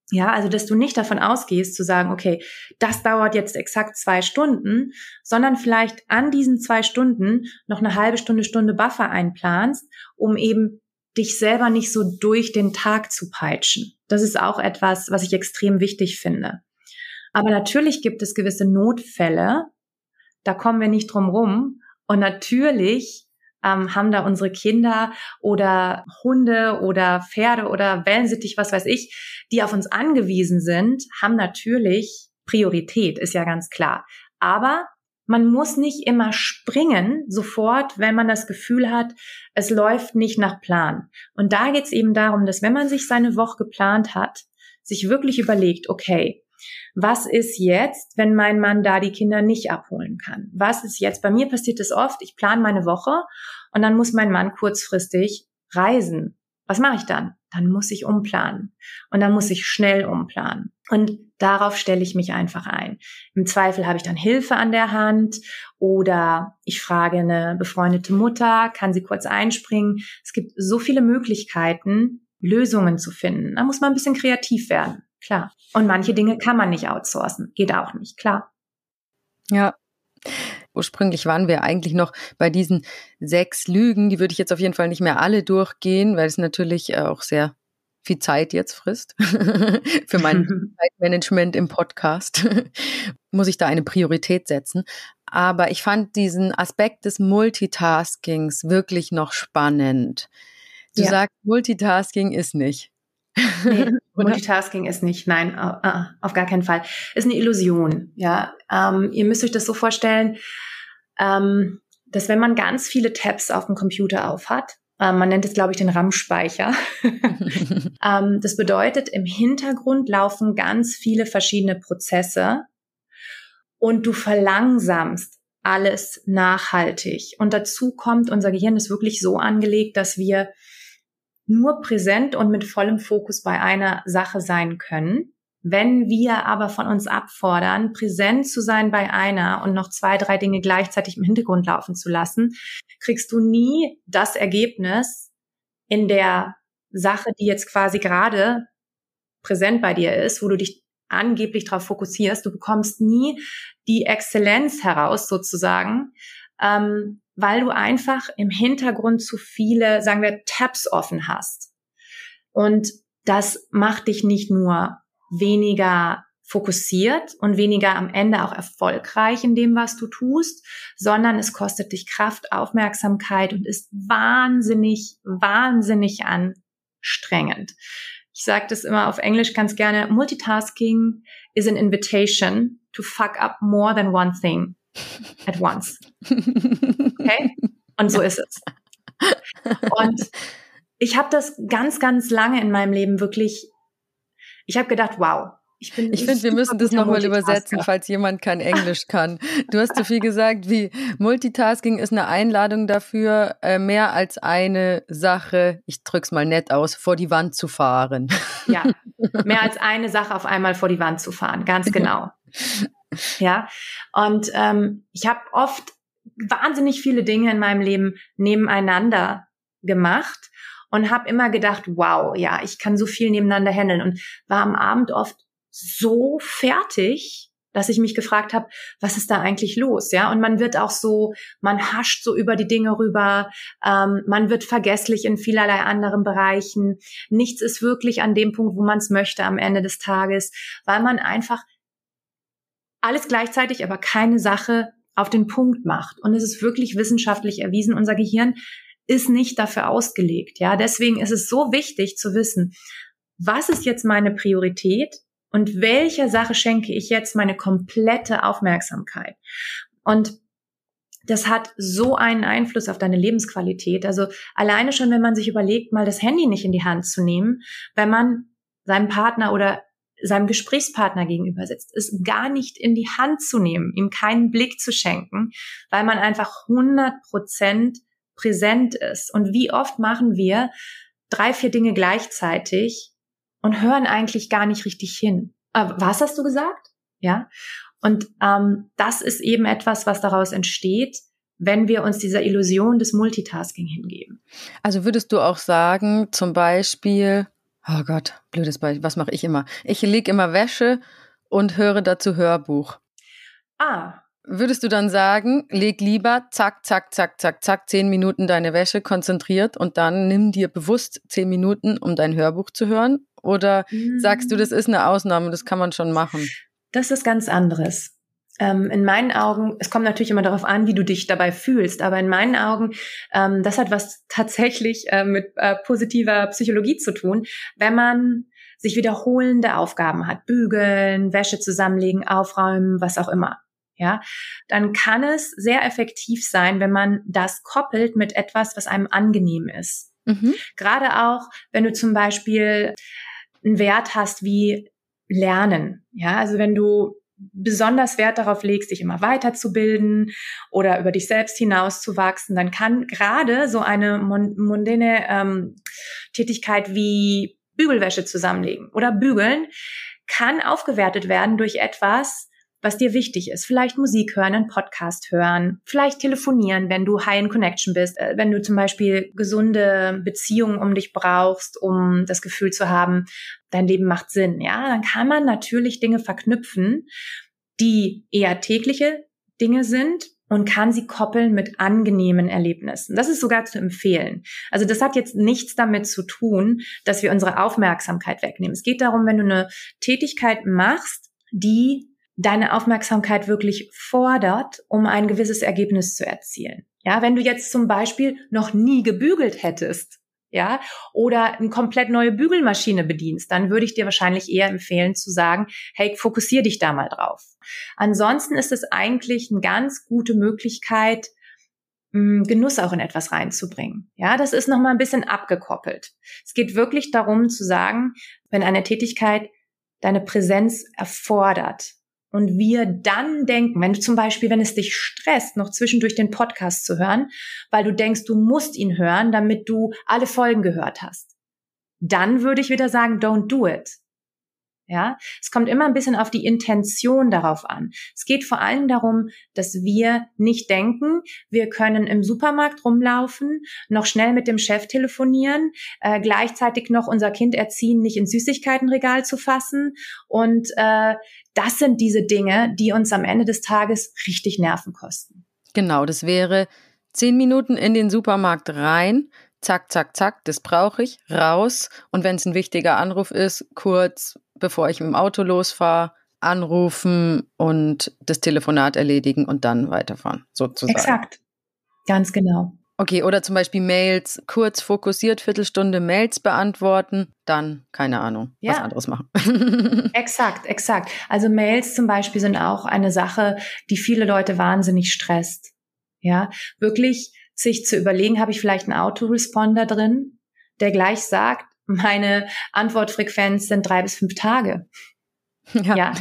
Ja, also dass du nicht davon ausgehst zu sagen, okay, das dauert jetzt exakt zwei Stunden, sondern vielleicht an diesen zwei Stunden noch eine halbe Stunde, Stunde Buffer einplanst, um eben dich selber nicht so durch den Tag zu peitschen. Das ist auch etwas, was ich extrem wichtig finde. Aber natürlich gibt es gewisse Notfälle, da kommen wir nicht drum rum und natürlich haben da unsere Kinder oder Hunde oder Pferde oder Wellensittich, was weiß ich, die auf uns angewiesen sind, haben natürlich Priorität, ist ja ganz klar. Aber man muss nicht immer springen sofort, wenn man das Gefühl hat, es läuft nicht nach Plan. Und da geht es eben darum, dass wenn man sich seine Woche geplant hat, sich wirklich überlegt, okay, was ist jetzt, wenn mein Mann da die Kinder nicht abholen kann? Was ist jetzt? Bei mir passiert das oft, ich plane meine Woche und dann muss mein Mann kurzfristig reisen. Was mache ich dann? Dann muss ich umplanen und dann muss ich schnell umplanen. Und darauf stelle ich mich einfach ein. Im Zweifel habe ich dann Hilfe an der Hand oder ich frage eine befreundete Mutter, kann sie kurz einspringen? Es gibt so viele Möglichkeiten, Lösungen zu finden. Da muss man ein bisschen kreativ werden. Klar. Und manche Dinge kann man nicht outsourcen. Geht auch nicht, klar. Ja. Ursprünglich waren wir eigentlich noch bei diesen sechs Lügen. Die würde ich jetzt auf jeden Fall nicht mehr alle durchgehen, weil es natürlich auch sehr viel Zeit jetzt frisst. Für mein Zeitmanagement im Podcast muss ich da eine Priorität setzen. Aber ich fand diesen Aspekt des Multitaskings wirklich noch spannend. Du ja. sagst, Multitasking ist nicht. Nee, Multitasking ist nicht, nein, uh, auf gar keinen Fall. Ist eine Illusion, ja. Ähm, ihr müsst euch das so vorstellen, ähm, dass wenn man ganz viele Tabs auf dem Computer auf hat, äh, man nennt es, glaube ich, den RAM-Speicher. ähm, das bedeutet, im Hintergrund laufen ganz viele verschiedene Prozesse und du verlangsamst alles nachhaltig. Und dazu kommt, unser Gehirn ist wirklich so angelegt, dass wir nur präsent und mit vollem Fokus bei einer Sache sein können. Wenn wir aber von uns abfordern, präsent zu sein bei einer und noch zwei, drei Dinge gleichzeitig im Hintergrund laufen zu lassen, kriegst du nie das Ergebnis in der Sache, die jetzt quasi gerade präsent bei dir ist, wo du dich angeblich darauf fokussierst. Du bekommst nie die Exzellenz heraus sozusagen, ähm, weil du einfach im Hintergrund zu viele, sagen wir, Tabs offen hast. Und das macht dich nicht nur weniger fokussiert und weniger am Ende auch erfolgreich in dem, was du tust, sondern es kostet dich Kraft, Aufmerksamkeit und ist wahnsinnig, wahnsinnig anstrengend. Ich sage das immer auf Englisch ganz gerne, Multitasking is an invitation to fuck up more than one thing. At once. Okay? Und so ist es. Und ich habe das ganz, ganz lange in meinem Leben wirklich, ich habe gedacht, wow. Ich, bin ich finde, wir müssen das nochmal übersetzen, falls jemand kein Englisch kann. Du hast so viel gesagt wie, Multitasking ist eine Einladung dafür, mehr als eine Sache, ich drück's mal nett aus, vor die Wand zu fahren. Ja, mehr als eine Sache auf einmal vor die Wand zu fahren, ganz genau. Ja, und ähm, ich habe oft wahnsinnig viele Dinge in meinem Leben nebeneinander gemacht und habe immer gedacht, wow, ja, ich kann so viel nebeneinander handeln, und war am Abend oft so fertig, dass ich mich gefragt habe, was ist da eigentlich los? Ja, und man wird auch so, man hascht so über die Dinge rüber, ähm, man wird vergesslich in vielerlei anderen Bereichen. Nichts ist wirklich an dem Punkt, wo man es möchte am Ende des Tages, weil man einfach alles gleichzeitig, aber keine Sache auf den Punkt macht. Und es ist wirklich wissenschaftlich erwiesen, unser Gehirn ist nicht dafür ausgelegt. Ja, deswegen ist es so wichtig zu wissen, was ist jetzt meine Priorität und welcher Sache schenke ich jetzt meine komplette Aufmerksamkeit. Und das hat so einen Einfluss auf deine Lebensqualität. Also alleine schon, wenn man sich überlegt, mal das Handy nicht in die Hand zu nehmen, wenn man seinem Partner oder seinem Gesprächspartner gegenüber sitzt, es gar nicht in die Hand zu nehmen, ihm keinen Blick zu schenken, weil man einfach hundert Prozent präsent ist. Und wie oft machen wir drei, vier Dinge gleichzeitig und hören eigentlich gar nicht richtig hin. Äh, was hast du gesagt? Ja. Und ähm, das ist eben etwas, was daraus entsteht, wenn wir uns dieser Illusion des Multitasking hingeben. Also würdest du auch sagen, zum Beispiel, oh Gott, blödes Beispiel, was mache ich immer? Ich lege immer Wäsche und höre dazu Hörbuch. Ah. Würdest du dann sagen, leg lieber zack, zack, zack, zack, zack, zehn Minuten deine Wäsche konzentriert und dann nimm dir bewusst zehn Minuten, um dein Hörbuch zu hören? Oder mhm. sagst du, das ist eine Ausnahme, das kann man schon machen? Das ist ganz anderes. Ähm, in meinen Augen, es kommt natürlich immer darauf an, wie du dich dabei fühlst, aber in meinen Augen, ähm, das hat was tatsächlich äh, mit äh, positiver Psychologie zu tun, wenn man sich wiederholende Aufgaben hat, bügeln, Wäsche zusammenlegen, aufräumen, was auch immer. Ja, dann kann es sehr effektiv sein, wenn man das koppelt mit etwas, was einem angenehm ist. Mhm. Gerade auch, wenn du zum Beispiel einen Wert hast wie Lernen. Ja, also wenn du besonders Wert darauf legst, dich immer weiterzubilden oder über dich selbst hinauszuwachsen, dann kann gerade so eine mundane ähm, Tätigkeit wie Bügelwäsche zusammenlegen oder bügeln, kann aufgewertet werden durch etwas, was dir wichtig ist. Vielleicht Musik hören, einen Podcast hören, vielleicht telefonieren, wenn du high in connection bist, wenn du zum Beispiel gesunde Beziehungen um dich brauchst, um das Gefühl zu haben, dein Leben macht Sinn. Ja, dann kann man natürlich Dinge verknüpfen, die eher tägliche Dinge sind, und kann sie koppeln mit angenehmen Erlebnissen. Das ist sogar zu empfehlen. Also das hat jetzt nichts damit zu tun, dass wir unsere Aufmerksamkeit wegnehmen. Es geht darum, wenn du eine Tätigkeit machst, die deine Aufmerksamkeit wirklich fordert, um ein gewisses Ergebnis zu erzielen. Ja, wenn du jetzt zum Beispiel noch nie gebügelt hättest, ja, oder eine komplett neue Bügelmaschine bedienst, dann würde ich dir wahrscheinlich eher empfehlen zu sagen, hey, fokussier dich da mal drauf. Ansonsten ist es eigentlich eine ganz gute Möglichkeit, Genuss auch in etwas reinzubringen. Ja, das ist nochmal ein bisschen abgekoppelt. Es geht wirklich darum zu sagen, wenn eine Tätigkeit deine Präsenz erfordert, und wir dann denken, wenn du zum Beispiel, wenn es dich stresst, noch zwischendurch den Podcast zu hören, weil du denkst, du musst ihn hören, damit du alle Folgen gehört hast, dann würde ich wieder sagen, don't do it. Ja, es kommt immer ein bisschen auf die Intention darauf an. Es geht vor allem darum, dass wir nicht denken, wir können im Supermarkt rumlaufen, noch schnell mit dem Chef telefonieren, äh, gleichzeitig noch unser Kind erziehen, nicht ins Süßigkeitenregal zu fassen. Und äh, das sind diese Dinge, die uns am Ende des Tages richtig Nerven kosten. Genau, das wäre zehn Minuten in den Supermarkt rein, zack, zack, zack, das brauche ich, raus. Und wenn es ein wichtiger Anruf ist, kurz bevor ich mit dem Auto losfahre, anrufen und das Telefonat erledigen und dann weiterfahren, sozusagen. Exakt, ganz genau. Okay, oder zum Beispiel Mails, kurz fokussiert, Viertelstunde Mails beantworten, dann, keine Ahnung, ja. was anderes machen. Exakt, exakt. Also Mails zum Beispiel sind auch eine Sache, die viele Leute wahnsinnig stresst. Ja, wirklich sich zu überlegen, habe ich vielleicht einen Autoresponder drin, der gleich sagt, meine Antwortfrequenz sind drei bis fünf Tage. Ja. ja.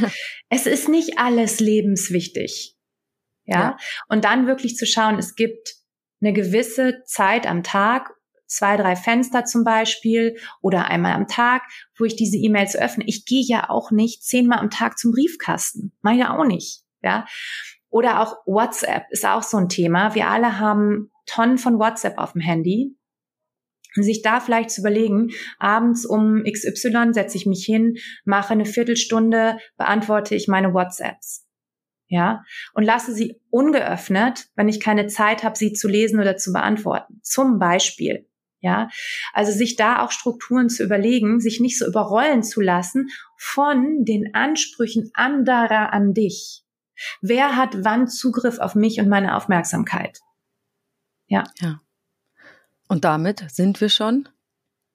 Es ist nicht alles lebenswichtig. Ja? ja. Und dann wirklich zu schauen, es gibt eine gewisse Zeit am Tag, zwei, drei Fenster zum Beispiel oder einmal am Tag, wo ich diese E-Mails öffne. Ich gehe ja auch nicht zehnmal am Tag zum Briefkasten. Meine auch nicht. Ja. Oder auch WhatsApp ist auch so ein Thema. Wir alle haben Tonnen von WhatsApp auf dem Handy. sich da vielleicht zu überlegen, abends um X Y setze ich mich hin, mache eine Viertelstunde, beantworte ich meine WhatsApps. Ja, und lasse sie ungeöffnet, wenn ich keine Zeit habe, sie zu lesen oder zu beantworten. Zum Beispiel. Ja, also sich da auch Strukturen zu überlegen, sich nicht so überrollen zu lassen von den Ansprüchen anderer an dich. Wer hat wann Zugriff auf mich und meine Aufmerksamkeit? Ja. Ja. Und damit sind wir schon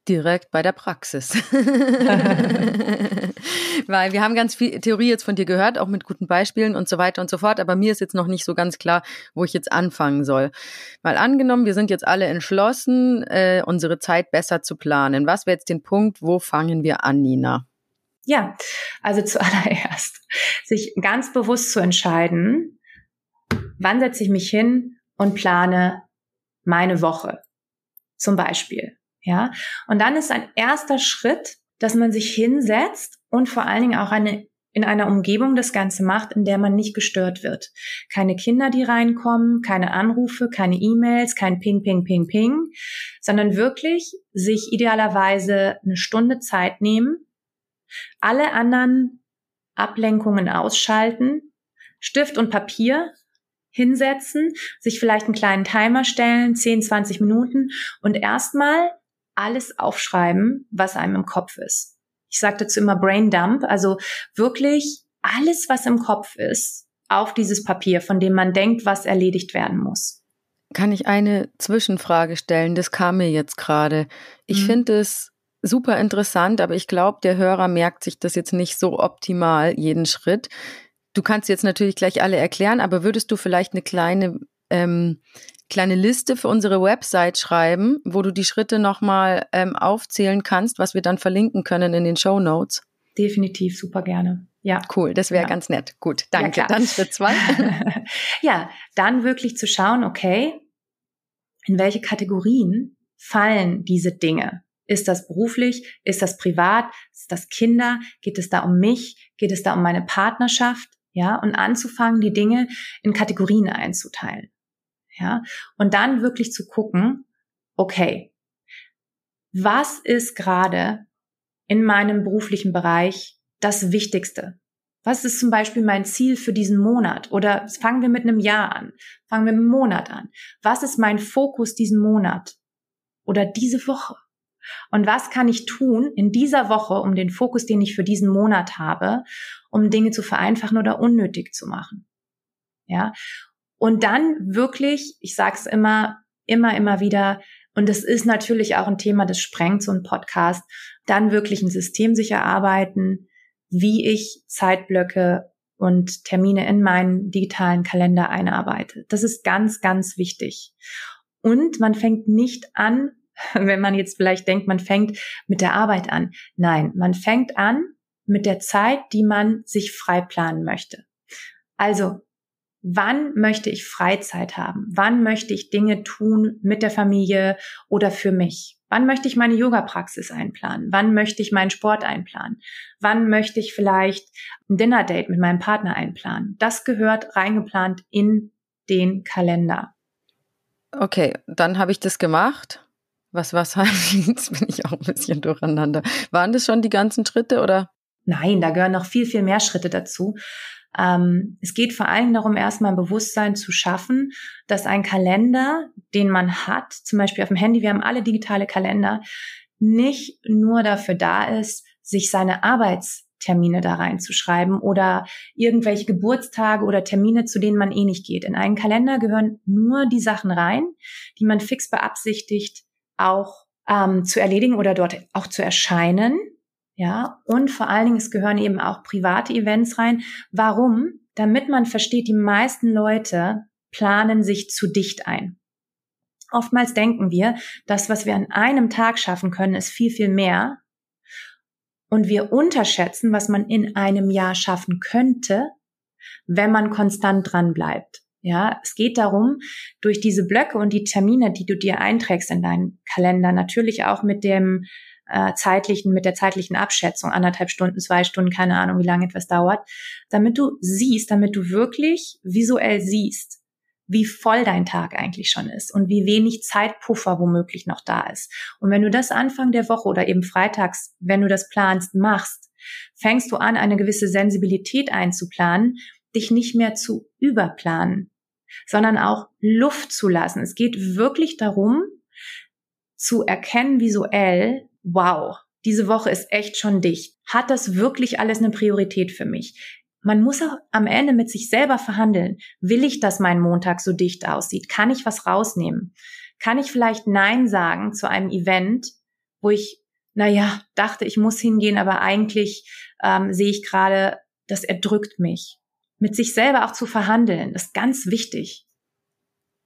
direkt bei der Praxis. Weil wir haben ganz viel Theorie jetzt von dir gehört, auch mit guten Beispielen und so weiter und so fort. Aber mir ist jetzt noch nicht so ganz klar, wo ich jetzt anfangen soll. Mal angenommen, wir sind jetzt alle entschlossen, äh, unsere Zeit besser zu planen. Was wäre jetzt den Punkt, wo fangen wir an, Nina? Ja, also zuallererst, sich ganz bewusst zu entscheiden, wann setze ich mich hin und plane meine Woche zum Beispiel. Ja? Und dann ist ein erster Schritt, dass man sich hinsetzt und vor allen Dingen auch eine, in einer Umgebung das Ganze macht, in der man nicht gestört wird. Keine Kinder, die reinkommen, keine Anrufe, keine E-Mails, kein Ping, Ping, Ping, Ping, sondern wirklich sich idealerweise eine Stunde Zeit nehmen, alle anderen Ablenkungen ausschalten, Stift und Papier hinsetzen, sich vielleicht einen kleinen Timer stellen, zehn, zwanzig Minuten und erstmal alles aufschreiben, was einem im Kopf ist. Ich sage dazu immer Brain Dump, also wirklich alles, was im Kopf ist, auf dieses Papier, von dem man denkt, was erledigt werden muss. Kann ich eine Zwischenfrage stellen? Das kam mir jetzt gerade. Ich mhm. finde es super interessant, aber ich glaube, der Hörer merkt sich das jetzt nicht so optimal, jeden Schritt. Du kannst jetzt natürlich gleich alle erklären, aber würdest du vielleicht eine kleine ähm, kleine Liste für unsere Website schreiben, wo du die Schritte nochmal ähm, aufzählen kannst, was wir dann verlinken können in den Shownotes? Definitiv, super gerne. Ja. Cool, das wäre ja ganz nett. Gut, danke. Ja, dann Schritt zwei. Ja, dann wirklich zu schauen, okay, in welche Kategorien fallen diese Dinge? Ist das beruflich? Ist das privat? Ist das Kinder? Geht es da um mich? Geht es da um meine Partnerschaft? Ja, und anzufangen, die Dinge in Kategorien einzuteilen. Ja, und dann wirklich zu gucken, okay, was ist gerade in meinem beruflichen Bereich das Wichtigste? Was ist zum Beispiel mein Ziel für diesen Monat? Oder fangen wir mit einem Jahr an, fangen wir mit einem Monat an. Was ist mein Fokus diesen Monat oder diese Woche? Und was kann ich tun in dieser Woche, um den Fokus, den ich für diesen Monat habe, um Dinge zu vereinfachen oder unnötig zu machen? Ja. Und dann wirklich, ich sage es immer, immer, immer wieder, und das ist natürlich auch ein Thema, das sprengt so einen Podcast, dann wirklich ein System sich erarbeiten, wie ich Zeitblöcke und Termine in meinen digitalen Kalender einarbeite. Das ist ganz, ganz wichtig. Und man fängt nicht an, wenn man jetzt vielleicht denkt, man fängt mit der Arbeit an. Nein, man fängt an mit der Zeit, die man sich frei planen möchte. Also, wann möchte ich Freizeit haben? Wann möchte ich Dinge tun mit der Familie oder für mich? Wann möchte ich meine Yoga-Praxis einplanen? Wann möchte ich meinen Sport einplanen? Wann möchte ich vielleicht ein Dinner-Date mit meinem Partner einplanen? Das gehört reingeplant in den Kalender. Okay, dann habe ich das gemacht. Was, was, jetzt bin ich auch ein bisschen durcheinander. Waren das schon die ganzen Schritte oder? Nein, da gehören noch viel, viel mehr Schritte dazu. Ähm, es geht vor allem darum, erstmal ein Bewusstsein zu schaffen, dass ein Kalender, den man hat, zum Beispiel auf dem Handy, wir haben alle digitale Kalender, nicht nur dafür da ist, sich seine Arbeitstermine da reinzuschreiben oder irgendwelche Geburtstage oder Termine, zu denen man eh nicht geht. In einen Kalender gehören nur die Sachen rein, die man fix beabsichtigt, auch ähm, zu erledigen oder dort auch zu erscheinen. Ja, und vor allen Dingen, es gehören eben auch private Events rein. Warum? Damit man versteht, die meisten Leute planen sich zu dicht ein. Oftmals denken wir, das, was wir an einem Tag schaffen können, ist viel, viel mehr. Und wir unterschätzen, was man in einem Jahr schaffen könnte, wenn man konstant dran bleibt. Ja, es geht darum, durch diese Blöcke und die Termine, die du dir einträgst in deinen Kalender, natürlich auch mit dem zeitlichen, mit der zeitlichen Abschätzung, anderthalb Stunden, zwei Stunden, keine Ahnung, wie lange etwas dauert, damit du siehst, damit du wirklich visuell siehst, wie voll dein Tag eigentlich schon ist und wie wenig Zeitpuffer womöglich noch da ist. Und wenn du das Anfang der Woche oder eben freitags, wenn du das planst, machst, fängst du an, eine gewisse Sensibilität einzuplanen, dich nicht mehr zu überplanen, sondern auch Luft zu lassen. Es geht wirklich darum, zu erkennen visuell, wow, diese Woche ist echt schon dicht. Hat das wirklich alles eine Priorität für mich? Man muss auch am Ende mit sich selber verhandeln. Will ich, dass mein Montag so dicht aussieht? Kann ich was rausnehmen? Kann ich vielleicht Nein sagen zu einem Event, wo ich, naja, dachte, ich muss hingehen, aber eigentlich ähm, sehe ich gerade, das erdrückt mich. Mit sich selber auch zu verhandeln, das ist ganz wichtig.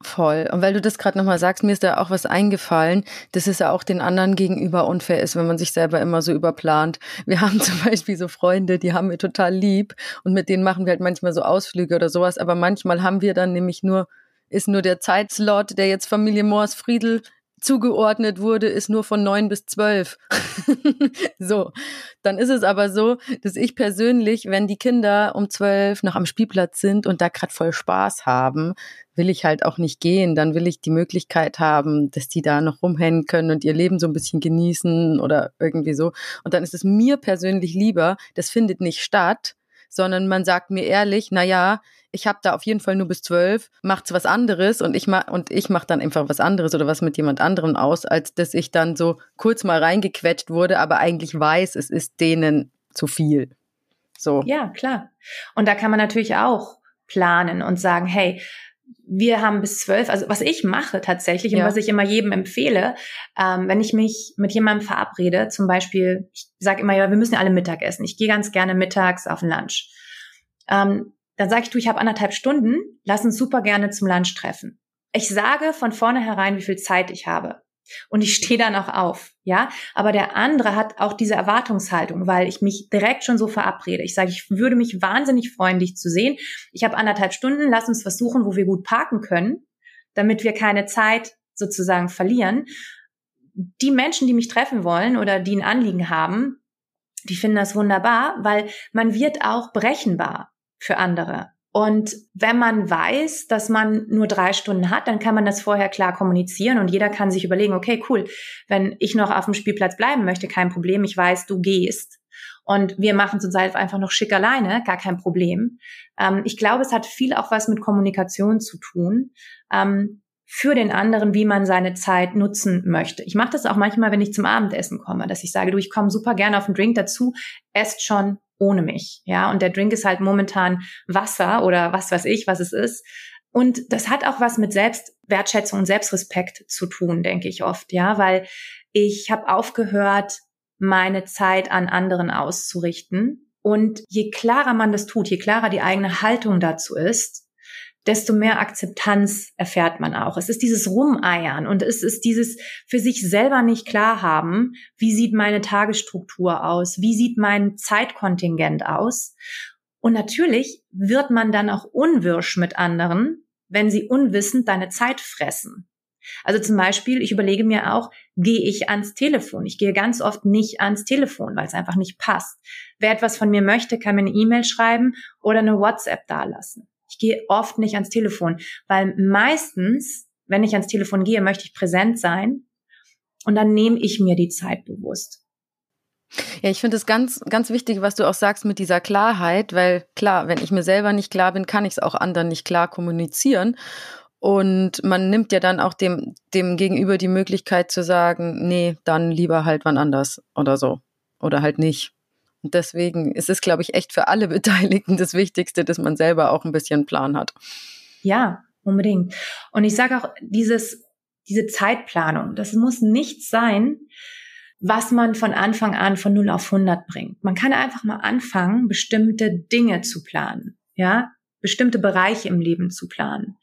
Voll. Und weil du das gerade nochmal sagst, mir ist da auch was eingefallen, dass es ja auch den anderen gegenüber unfair ist, wenn man sich selber immer so überplant. Wir haben zum Beispiel so Freunde, die haben wir total lieb und mit denen machen wir halt manchmal so Ausflüge oder sowas, aber manchmal haben wir dann nämlich nur, ist nur der Zeitslot, der jetzt Familie Mors-Friedl zugeordnet wurde, ist nur von neun bis zwölf. So, dann ist es aber so, dass ich persönlich, wenn die Kinder um zwölf noch am Spielplatz sind und da gerade voll Spaß haben, will ich halt auch nicht gehen. Dann will ich die Möglichkeit haben, dass die da noch rumhängen können und ihr Leben so ein bisschen genießen oder irgendwie so. Und dann ist es mir persönlich lieber, das findet nicht statt, sondern man sagt mir ehrlich, naja, ich habe da auf jeden Fall nur bis zwölf, macht's was anderes und ich mach und ich mache dann einfach was anderes oder was mit jemand anderem aus, als dass ich dann so kurz mal reingequetscht wurde, aber eigentlich weiß, es ist denen zu viel. So. Ja, klar. Und da kann man natürlich auch planen und sagen, hey, wir haben bis zwölf, also was ich mache tatsächlich und ja. was ich immer jedem empfehle, ähm, wenn ich mich mit jemandem verabrede, zum Beispiel, ich sage immer, ja, wir müssen alle Mittag essen. Ich gehe ganz gerne mittags auf den Lunch. Ähm, dann sage ich, du, ich habe anderthalb Stunden, lass uns super gerne zum Lunch treffen. Ich sage von vornherein, wie viel Zeit ich habe. Und ich stehe dann auch auf, ja. Aber der andere hat auch diese Erwartungshaltung, weil ich mich direkt schon so verabrede. Ich sage, ich würde mich wahnsinnig freuen, dich zu sehen. Ich habe anderthalb Stunden, lass uns was suchen, wo wir gut parken können, damit wir keine Zeit sozusagen verlieren. Die Menschen, die mich treffen wollen oder die ein Anliegen haben, die finden das wunderbar, weil man wird auch berechenbar für andere. Und wenn man weiß, dass man nur drei Stunden hat, dann kann man das vorher klar kommunizieren und jeder kann sich überlegen, okay, cool, wenn ich noch auf dem Spielplatz bleiben möchte, kein Problem, ich weiß, du gehst. Und wir machen es uns halt einfach noch schick alleine, gar kein Problem. Ähm, ich glaube, es hat viel auch was mit Kommunikation zu tun, ähm, für den anderen, wie man seine Zeit nutzen möchte. Ich mache das auch manchmal, wenn ich zum Abendessen komme, dass ich sage, du, ich komme super gerne auf einen Drink dazu, esst schon ohne mich, ja, und der Drink ist halt momentan Wasser oder was weiß ich, was es ist. Und das hat auch was mit Selbstwertschätzung und Selbstrespekt zu tun, denke ich oft, ja, weil ich habe aufgehört, meine Zeit an anderen auszurichten. Und je klarer man das tut, je klarer die eigene Haltung dazu ist, desto mehr Akzeptanz erfährt man auch. Es ist dieses Rumeiern und es ist dieses für sich selber nicht klar haben, wie sieht meine Tagesstruktur aus, wie sieht mein Zeitkontingent aus. Und natürlich wird man dann auch unwirsch mit anderen, wenn sie unwissend deine Zeit fressen. Also zum Beispiel, ich überlege mir auch, gehe ich ans Telefon? Ich gehe ganz oft nicht ans Telefon, weil es einfach nicht passt. Wer etwas von mir möchte, kann mir eine E-Mail schreiben oder eine WhatsApp dalassen. Ich gehe oft nicht ans Telefon, weil meistens, wenn ich ans Telefon gehe, möchte ich präsent sein und dann nehme ich mir die Zeit bewusst. Ja, ich finde es ganz, ganz wichtig, was du auch sagst mit dieser Klarheit, weil klar, wenn ich mir selber nicht klar bin, kann ich es auch anderen nicht klar kommunizieren. Und man nimmt ja dann auch dem, dem Gegenüber die Möglichkeit zu sagen, nee, dann lieber halt wann anders oder so oder halt nicht. Deswegen ist es, glaube ich, echt für alle Beteiligten das Wichtigste, dass man selber auch ein bisschen Plan hat. Ja, unbedingt. Und ich sage auch, dieses, diese Zeitplanung, das muss nichts sein, was man von Anfang an von null auf hundert bringt. Man kann einfach mal anfangen, bestimmte Dinge zu planen, ja, bestimmte Bereiche im Leben zu planen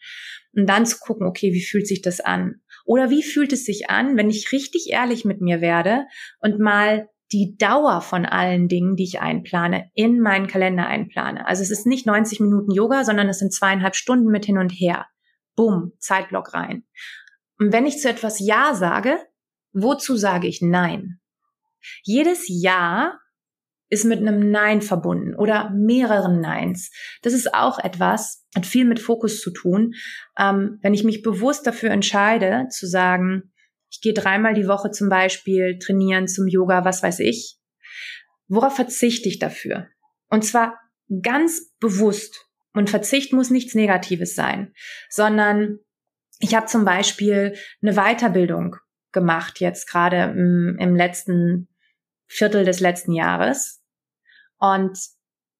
und dann zu gucken, okay, wie fühlt sich das an? Oder wie fühlt es sich an, wenn ich richtig ehrlich mit mir werde und mal die Dauer von allen Dingen, die ich einplane, in meinen Kalender einplane. Also es ist nicht neunzig Minuten Yoga, sondern es sind zweieinhalb Stunden mit hin und her. Bumm, Zeitblock rein. Und wenn ich zu etwas Ja sage, wozu sage ich Nein? Jedes Ja ist mit einem Nein verbunden oder mehreren Neins. Das ist auch etwas, hat viel mit Fokus zu tun. Ähm, wenn ich mich bewusst dafür entscheide, zu sagen, ich gehe dreimal die Woche zum Beispiel trainieren, zum Yoga, was weiß ich, worauf verzichte ich dafür? Und zwar ganz bewusst. Und Verzicht muss nichts Negatives sein, sondern ich habe zum Beispiel eine Weiterbildung gemacht, jetzt gerade im, im letzten Viertel des letzten Jahres. Und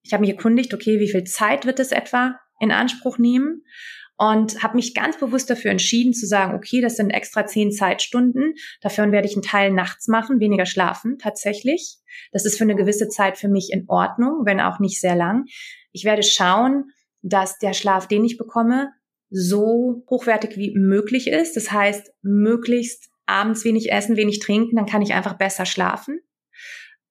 ich habe mich erkundigt, okay, wie viel Zeit wird es etwa in Anspruch nehmen? Und habe mich ganz bewusst dafür entschieden zu sagen, okay, das sind extra zehn Zeitstunden. Dafür werde ich einen Teil nachts machen, weniger schlafen tatsächlich. Das ist für eine gewisse Zeit für mich in Ordnung, wenn auch nicht sehr lang. Ich werde schauen, dass der Schlaf, den ich bekomme, so hochwertig wie möglich ist. Das heißt, möglichst abends wenig essen, wenig trinken, dann kann ich einfach besser schlafen.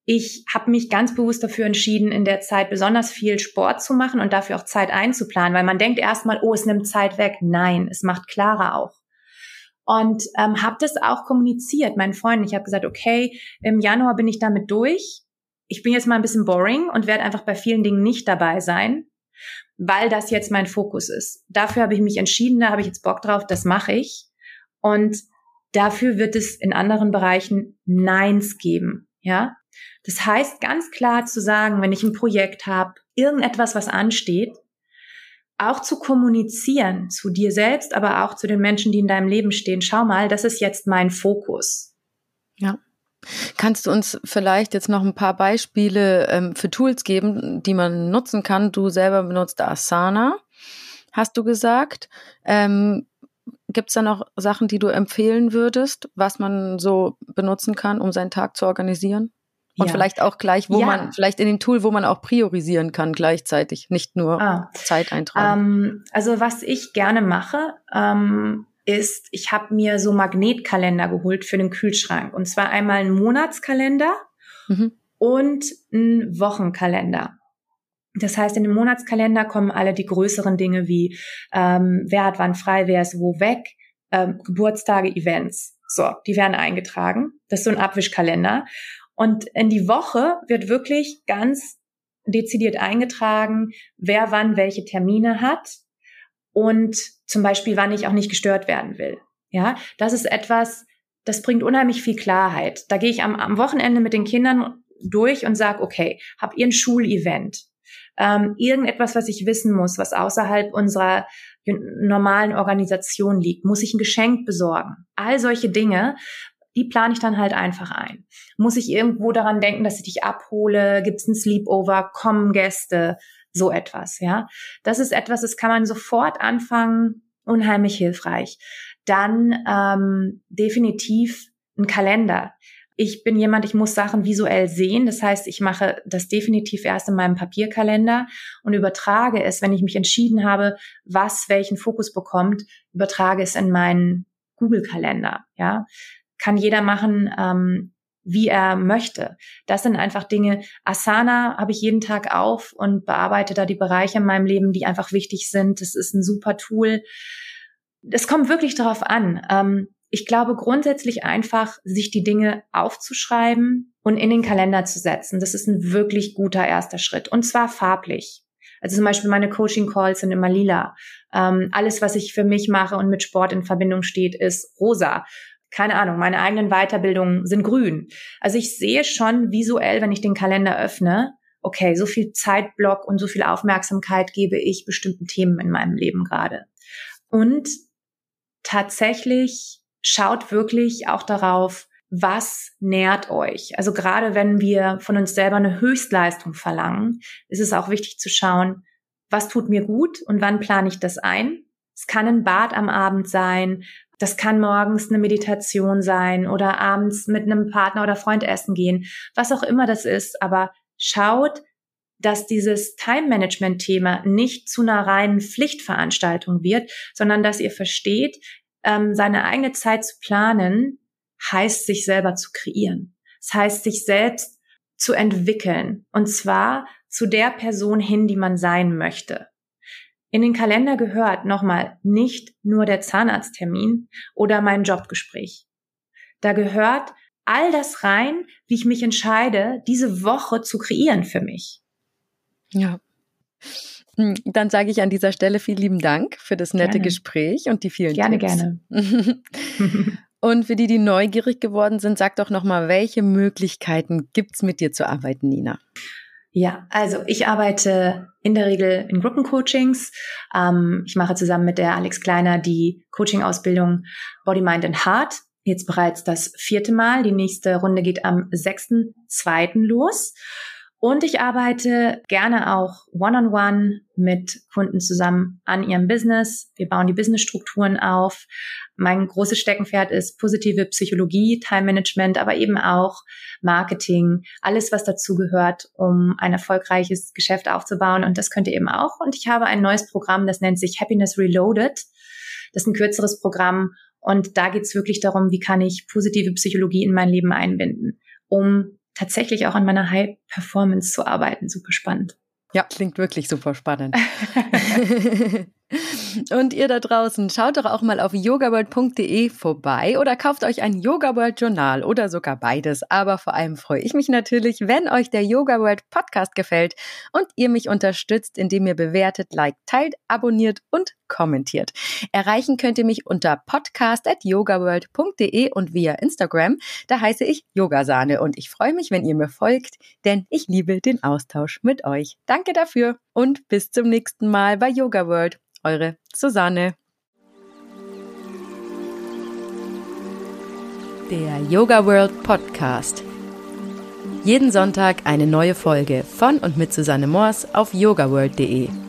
Ich habe mich ganz bewusst dafür entschieden, in der Zeit besonders viel Sport zu machen und dafür auch Zeit einzuplanen, weil man denkt erstmal, oh, es nimmt Zeit weg. Nein, es macht klarer auch. Und ähm, habe das auch kommuniziert meinen Freunden. Ich habe gesagt, okay, im Januar bin ich damit durch. Ich bin jetzt mal ein bisschen boring und werde einfach bei vielen Dingen nicht dabei sein, weil das jetzt mein Fokus ist. Dafür habe ich mich entschieden, da habe ich jetzt Bock drauf, das mache ich. Und dafür wird es in anderen Bereichen Neins geben, ja. Das heißt, ganz klar zu sagen, wenn ich ein Projekt habe, irgendetwas, was ansteht, auch zu kommunizieren zu dir selbst, aber auch zu den Menschen, die in deinem Leben stehen. Schau mal, das ist jetzt mein Fokus. Ja. Kannst du uns vielleicht jetzt noch ein paar Beispiele ähm, für Tools geben, die man nutzen kann? Du selber benutzt Asana, hast du gesagt. Ähm, Gibt es da noch Sachen, die du empfehlen würdest, was man so benutzen kann, um seinen Tag zu organisieren? Und ja. vielleicht auch gleich, wo ja. man, vielleicht in dem Tool, wo man auch priorisieren kann gleichzeitig, nicht nur ah. Zeit eintragen. Ähm, also was ich gerne mache, ähm, ist, ich habe mir so Magnetkalender geholt für den Kühlschrank. Und zwar einmal einen Monatskalender mhm. und einen Wochenkalender. Das heißt, in den Monatskalender kommen alle die größeren Dinge wie, ähm, wer hat wann frei, wer ist wo weg, ähm, Geburtstage, Events. So, die werden eingetragen. Das ist so ein Abwischkalender. Und in die Woche wird wirklich ganz dezidiert eingetragen, wer wann welche Termine hat und zum Beispiel, wann ich auch nicht gestört werden will. Ja, das ist etwas, das bringt unheimlich viel Klarheit. Da gehe ich am, am Wochenende mit den Kindern durch und sage, okay, habt ihr ein Schulevent? Ähm, irgendetwas, was ich wissen muss, was außerhalb unserer normalen Organisation liegt? Muss ich ein Geschenk besorgen? All solche Dinge, die plane ich dann halt einfach ein. Muss ich irgendwo daran denken, dass ich dich abhole? Gibt's ein Sleepover? Kommen Gäste? So etwas, ja. Das ist etwas, das kann man sofort anfangen. Unheimlich hilfreich. Dann ähm, definitiv ein Kalender. Ich bin jemand, ich muss Sachen visuell sehen. Das heißt, ich mache das definitiv erst in meinem Papierkalender und übertrage es, wenn ich mich entschieden habe, was welchen Fokus bekommt, übertrage es in meinen Google-Kalender, ja. Kann jeder machen, ähm, wie er möchte. Das sind einfach Dinge. Asana habe ich jeden Tag auf und bearbeite da die Bereiche in meinem Leben, die einfach wichtig sind. Das ist ein super Tool. Es kommt wirklich darauf an. Ähm, ich glaube grundsätzlich einfach, sich die Dinge aufzuschreiben und in den Kalender zu setzen. Das ist ein wirklich guter erster Schritt. Und zwar farblich. Also zum Beispiel meine Coaching-Calls sind immer lila. Ähm, alles, was ich für mich mache und mit Sport in Verbindung steht, ist rosa. Keine Ahnung, meine eigenen Weiterbildungen sind grün. Also ich sehe schon visuell, wenn ich den Kalender öffne, okay, so viel Zeitblock und so viel Aufmerksamkeit gebe ich bestimmten Themen in meinem Leben gerade. Und tatsächlich schaut wirklich auch darauf, was nährt euch? Also gerade wenn wir von uns selber eine Höchstleistung verlangen, ist es auch wichtig zu schauen, was tut mir gut und wann plane ich das ein? Es kann ein Bad am Abend sein, das kann morgens eine Meditation sein oder abends mit einem Partner oder Freund essen gehen, was auch immer das ist. Aber schaut, dass dieses Time-Management-Thema nicht zu einer reinen Pflichtveranstaltung wird, sondern dass ihr versteht, ähm, seine eigene Zeit zu planen, heißt, sich selber zu kreieren. Das heißt, sich selbst zu entwickeln und zwar zu der Person hin, die man sein möchte. In den Kalender gehört, nochmal, nicht nur der Zahnarzttermin oder mein Jobgespräch. Da gehört all das rein, wie ich mich entscheide, diese Woche zu kreieren für mich. Ja. Dann sage ich an dieser Stelle vielen lieben Dank für das nette gerne. Gespräch und die vielen gerne, Tipps. Gerne, gerne. Und für die, die neugierig geworden sind, sag doch nochmal, welche Möglichkeiten gibt es mit dir zu arbeiten, Nina? Ja, also ich arbeite in der Regel in Gruppencoachings. Ähm, ich mache zusammen mit der Alex Kleiner die Coaching-Ausbildung Body, Mind and Heart. Jetzt bereits das vierte Mal. Die nächste Runde geht am sechsten zweiten los. Und ich arbeite gerne auch one-on-one mit Kunden zusammen an ihrem Business. Wir bauen die Businessstrukturen auf. Mein großes Steckenpferd ist positive Psychologie, Time-Management, aber eben auch Marketing. Alles, was dazu gehört, um ein erfolgreiches Geschäft aufzubauen. Und das könnt ihr eben auch. Und ich habe ein neues Programm, das nennt sich Happiness Reloaded. Das ist ein kürzeres Programm. Und da geht's wirklich darum, wie kann ich positive Psychologie in mein Leben einbinden, um tatsächlich auch an meiner High-Performance zu arbeiten. Super spannend. Ja, klingt wirklich super spannend. Und ihr da draußen, schaut doch auch mal auf yogaworld punkt de vorbei oder kauft euch ein YogaWorld-Journal oder sogar beides. Aber vor allem freue ich mich natürlich, wenn euch der YogaWorld-Podcast gefällt und ihr mich unterstützt, indem ihr bewertet, liked, teilt, abonniert und kommentiert. Erreichen könnt ihr mich unter podcast at yogaworld punkt de und via Instagram. Da heiße ich Yogasahne und ich freue mich, wenn ihr mir folgt, denn ich liebe den Austausch mit euch. Danke dafür und bis zum nächsten Mal bei YogaWorld. Eure Susanne. Der YogaWorld Podcast. Jeden Sonntag eine neue Folge von und mit Susanne Mors auf yogaworld punkt de.